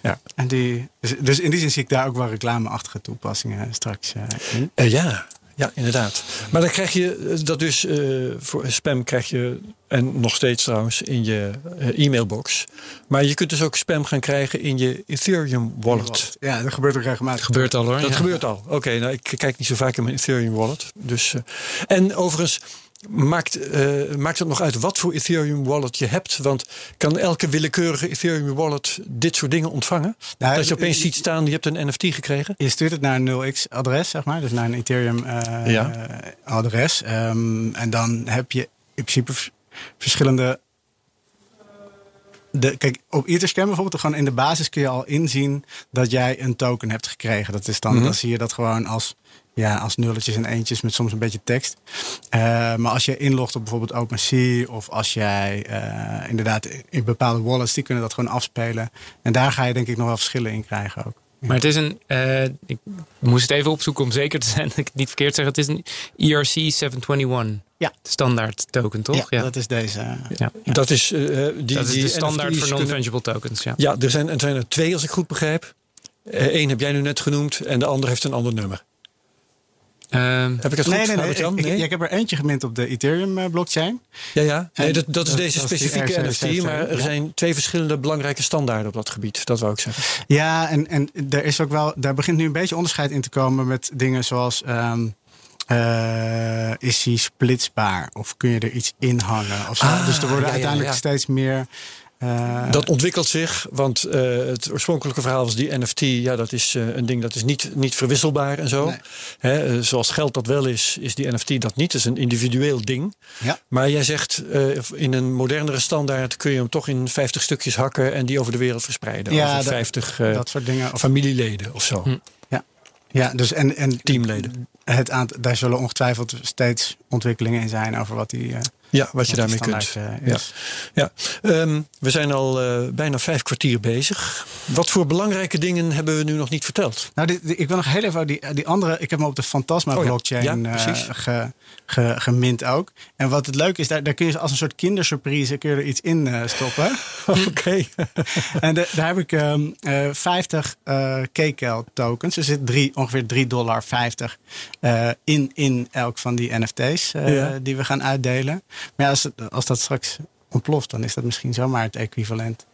Ja. En die, dus, dus in die zin zie ik daar ook wel reclameachtige toepassingen straks in. Uh, ja. Ja, inderdaad. Maar dan krijg je dat dus uh, voor spam krijg je, en nog steeds trouwens, in je uh, e-mailbox. Maar je kunt dus ook spam gaan krijgen in je Ethereum wallet. Ja, dat gebeurt ook regelmatig. Dat gebeurt al hoor. Dat ja. gebeurt al. Oké, okay, nou ik kijk niet zo vaak in mijn Ethereum wallet. Dus, uh, en overigens, maakt, uh, maakt het nog uit wat voor Ethereum wallet je hebt? Want kan elke willekeurige Ethereum wallet dit soort dingen ontvangen? Nou, dat je opeens uh, ziet staan, je hebt een N F T gekregen. Je stuurt het naar een nul x adres, zeg maar. Dus naar een Ethereum uh, ja. adres. Um, en dan heb je in principe verschillende... De, kijk, op Etherscan bijvoorbeeld, gewoon in de basis kun je al inzien dat jij een token hebt gekregen. Dat is dan, mm-hmm. dan zie je dat gewoon als... Ja, als nulletjes en eentjes met soms een beetje tekst. Uh, maar als je inlogt op bijvoorbeeld OpenSea... of als jij uh, inderdaad in bepaalde wallets... die kunnen dat gewoon afspelen. En daar ga je denk ik nog wel verschillen in krijgen ook. Maar het is een... Uh, ik moest het even opzoeken om zeker te zijn... dat ik het niet verkeerd zeg. Het is een E R C zevenhonderdeenentwintig. Ja. Standaard token, toch? Ja, ja. Dat is deze. Ja. Ja. Dat is, uh, die, dat is die de standaard voor non-fungible tokens. Ja, ja er, zijn, er zijn er twee als ik goed begrijp. Eén uh, heb jij nu net genoemd... en de ander heeft een ander nummer. Um, heb ik het goed? Nee, nee, nee. Ik, nee? Ik, ik heb er eentje gemint op de Ethereum-blockchain. Ja, ja. Nee, dat, dat is deze dat, specifieke dat is N F T. Maar er ja. zijn twee verschillende belangrijke standaarden op dat gebied. Dat wou ik zeggen. Ja, en, en er is ook wel, daar begint nu een beetje onderscheid in te komen met dingen zoals... Um, Uh, is die splitsbaar? Of kun je er iets in hangen? Of zo? Ah, dus er worden ja, uiteindelijk ja, ja. steeds meer Uh, dat ontwikkelt zich, want uh, het oorspronkelijke verhaal was die N F T. Ja, dat is uh, een ding dat is niet, niet verwisselbaar en zo. Nee. Hè, uh, zoals geld dat wel is, is die N F T dat niet. Het is een individueel ding. Ja. Maar jij zegt, uh, in een modernere standaard kun je hem toch in vijftig stukjes hakken en die over de wereld verspreiden. Ja, over dat, vijftig uh, dat soort dingen, of familieleden of zo. Hm. Ja, ja dus en, en teamleden. Het aantal, daar zullen ongetwijfeld steeds ontwikkelingen in zijn over wat die... Uh, Ja, wat je daarmee kunt. Ja. Ja. Um, we zijn al uh, bijna vijf kwartier bezig. Wat voor belangrijke dingen hebben we nu nog niet verteld? Nou, dit, dit, ik wil nog heel even die, die andere. Ik heb me op de Phantasma oh, blockchain ja. Ja, uh, ge, ge, gemint ook. En wat het leuke is, daar, daar kun je als een soort kindersurprise kun je er iets in uh, stoppen. Oké. En de, daar heb ik um, uh, vijftig uh, kcal tokens. Er zit drie, ongeveer drie dollar vijftig uh, in, in elk van die N F T's uh, ja. die we gaan uitdelen. Maar ja, als, het, als dat straks ontploft, dan is dat misschien zomaar het equivalent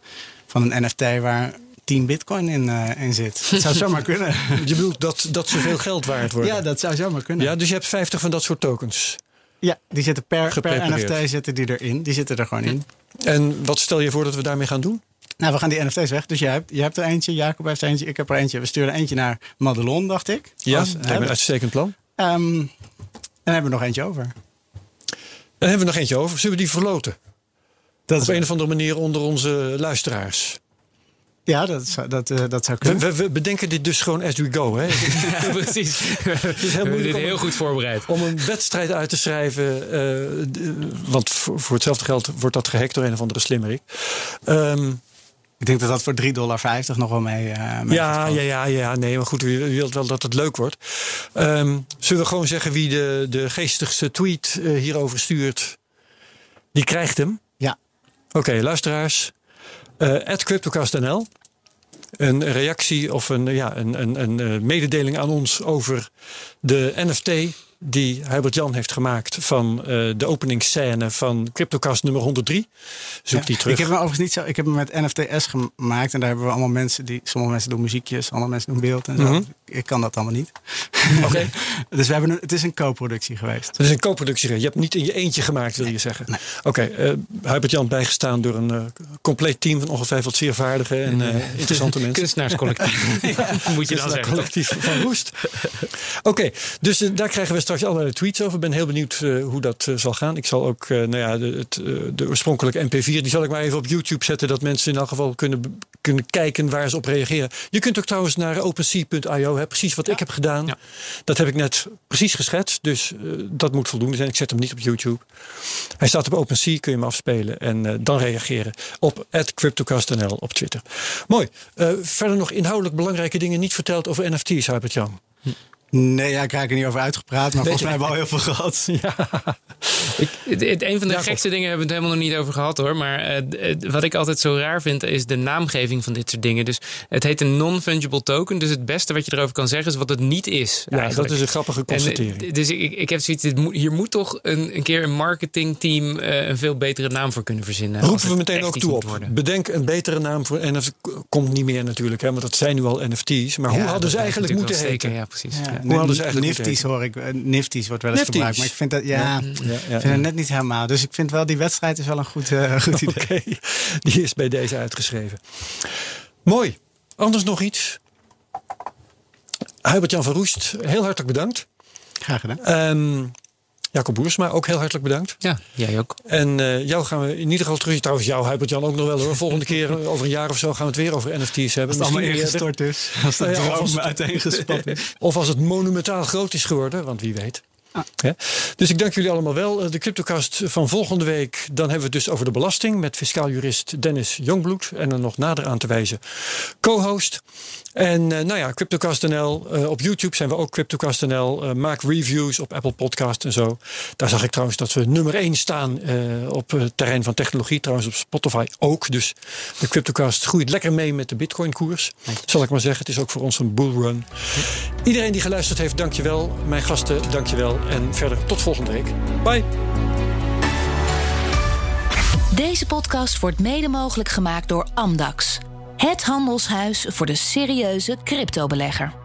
van een N F T waar tien bitcoin in, uh, in zit. Dat zou zomaar kunnen. Je bedoelt dat, dat zoveel geld waard wordt? Ja, dat zou zomaar kunnen. Ja, dus je hebt vijftig van dat soort tokens? Ja, die zitten per, per N F T zitten die erin. Die zitten er gewoon in. En wat stel je voor dat we daarmee gaan doen? Nou, we gaan die N F T's weg. Dus jij hebt, jij hebt er eentje, Jacob heeft er eentje, ik heb er eentje. We sturen eentje naar Madelon, dacht ik. Ja, als, dat is een uitstekend plan. Um, en dan hebben we nog eentje over. Dan hebben we nog eentje over. Zullen we die verloten? Dat op een of andere manier onder onze luisteraars. Ja, dat zou, dat, uh, dat zou kunnen. We, we, we bedenken dit dus gewoon as we go. Hè? Ja, precies. Het is heel we dit heel om, goed voorbereid. Om een wedstrijd uit te schrijven. Uh, d- want voor, voor hetzelfde geld wordt dat gehackt door een of andere slimmerik. Um, Ik denk dat dat voor drie dollar vijftig nog wel mee... Uh, mee ja, ja, ja, ja, nee, maar goed, u wilt wel dat het leuk wordt. Um, zullen we gewoon zeggen wie de, de geestigste tweet uh, hierover stuurt? Die krijgt hem? Ja. Oké, okay, luisteraars. Uh, at CryptoCastNL. Een reactie of een, ja, een, een, een mededeling aan ons over de N F T... die Hubert-Jan heeft gemaakt van uh, de openingsscène van CryptoCast nummer honderddrie. Zoek ja, die terug. Ik heb hem overigens niet zo. Ik heb hem met N F T S gemaakt en daar hebben we allemaal mensen die. Sommige mensen doen muziekjes, andere mensen doen beeld en zo. Mm-hmm. Ik kan dat allemaal niet. Oké. Okay. Dus we hebben een, het is een co-productie geweest. Het is een co-productie geweest. Je hebt niet in je eentje gemaakt, wil je zeggen. Nee. Oké. Okay, uh, Hubert-Jan bijgestaan door een uh, compleet team van ongetwijfeld zeer vaardige en uh, interessante mensen. Kunstenaarscollectief. Ja, moet je dan zeggen. Collectief van Roest. Oké. Okay, dus uh, daar krijgen we straks. Straks allerlei tweets over. Ik ben heel benieuwd uh, hoe dat uh, zal gaan. Ik zal ook uh, nou ja, de, het, uh, de oorspronkelijke M P vier... die zal ik maar even op YouTube zetten... dat mensen in elk geval kunnen, b- kunnen kijken waar ze op reageren. Je kunt ook trouwens naar open sea punt io. Hè, precies wat ja. ik heb gedaan. Ja. Dat heb ik net precies geschetst. Dus uh, dat moet voldoende zijn. Ik zet hem niet op YouTube. Hij staat op OpenSea. Kun je hem afspelen en uh, dan reageren op at CryptoCastNL op Twitter. Mooi. Uh, verder nog inhoudelijk belangrijke dingen niet verteld over N F T's, Hubert-Jan. Hm. Nee, ja, ik raak er niet over uitgepraat, maar nee, volgens mij hebben we al heel veel gehad. Ja. Ik, het, het, een van de ja, gekste dingen hebben we het helemaal nog niet over gehad hoor. Maar uh, d- wat ik altijd zo raar vind is de naamgeving van dit soort dingen. Dus het heet een non-fungible token. Dus het beste wat je erover kan zeggen is wat het niet is. Ja, eigenlijk. Dat is een grappige constatering. En, dus ik, ik heb zoiets, dit moet, hier moet toch een, een keer een marketingteam uh, een veel betere naam voor kunnen verzinnen. Roepen we meteen ook toe op. Worden. Bedenk een betere naam voor N F T. Komt niet meer natuurlijk, hè, want dat zijn nu al N F T's. Maar ja, hoe hadden ze eigenlijk moeten heten? Ja, precies. Ja. Ja. N- dus nifties hoor ik. Nifties wordt wel eens nifties gebruikt. Maar ik vind dat ja, ja, ja, ja, vind ja. het net niet helemaal. Dus ik vind wel die wedstrijd is wel een goed, uh, goed idee. Okay. Die is bij deze uitgeschreven. Mooi. Anders nog iets? Hubert-Jan van Roest, heel hartelijk bedankt. Graag gedaan. Um, Jacob Boersma, ook heel hartelijk bedankt. Ja, jij ook. En uh, jou gaan we in ieder geval terug. Trouwens, jou, Hubert-Jan, ook nog wel hoor. Volgende keer, over een jaar of zo, gaan we het weer over N F T's hebben. Als het allemaal ingestort is. Als de droom nou ja, uiteengespat is. Of als het monumentaal groot is geworden, want wie weet. Ah. Ja. Dus ik dank jullie allemaal wel. De CryptoCast van volgende week. Dan hebben we het dus over de belasting. Met fiscaal jurist Dennis Jongbloed. En dan nog nader aan te wijzen co-host. En uh, nou ja, CryptoCast N L. Uh, op YouTube zijn we ook CryptoCast N L. Uh, maak reviews op Apple Podcasts en zo. Daar zag ik trouwens dat we nummer één staan. Uh, op het terrein van technologie. Trouwens op Spotify ook. Dus de CryptoCast groeit lekker mee met de Bitcoin koers. Zal ik maar zeggen. Het is ook voor ons een bullrun. Iedereen die geluisterd heeft, dankjewel. Mijn gasten, dankjewel. En verder tot volgende week. Bye. Deze podcast wordt mede mogelijk gemaakt door Amdax. Het handelshuis voor de serieuze cryptobelegger.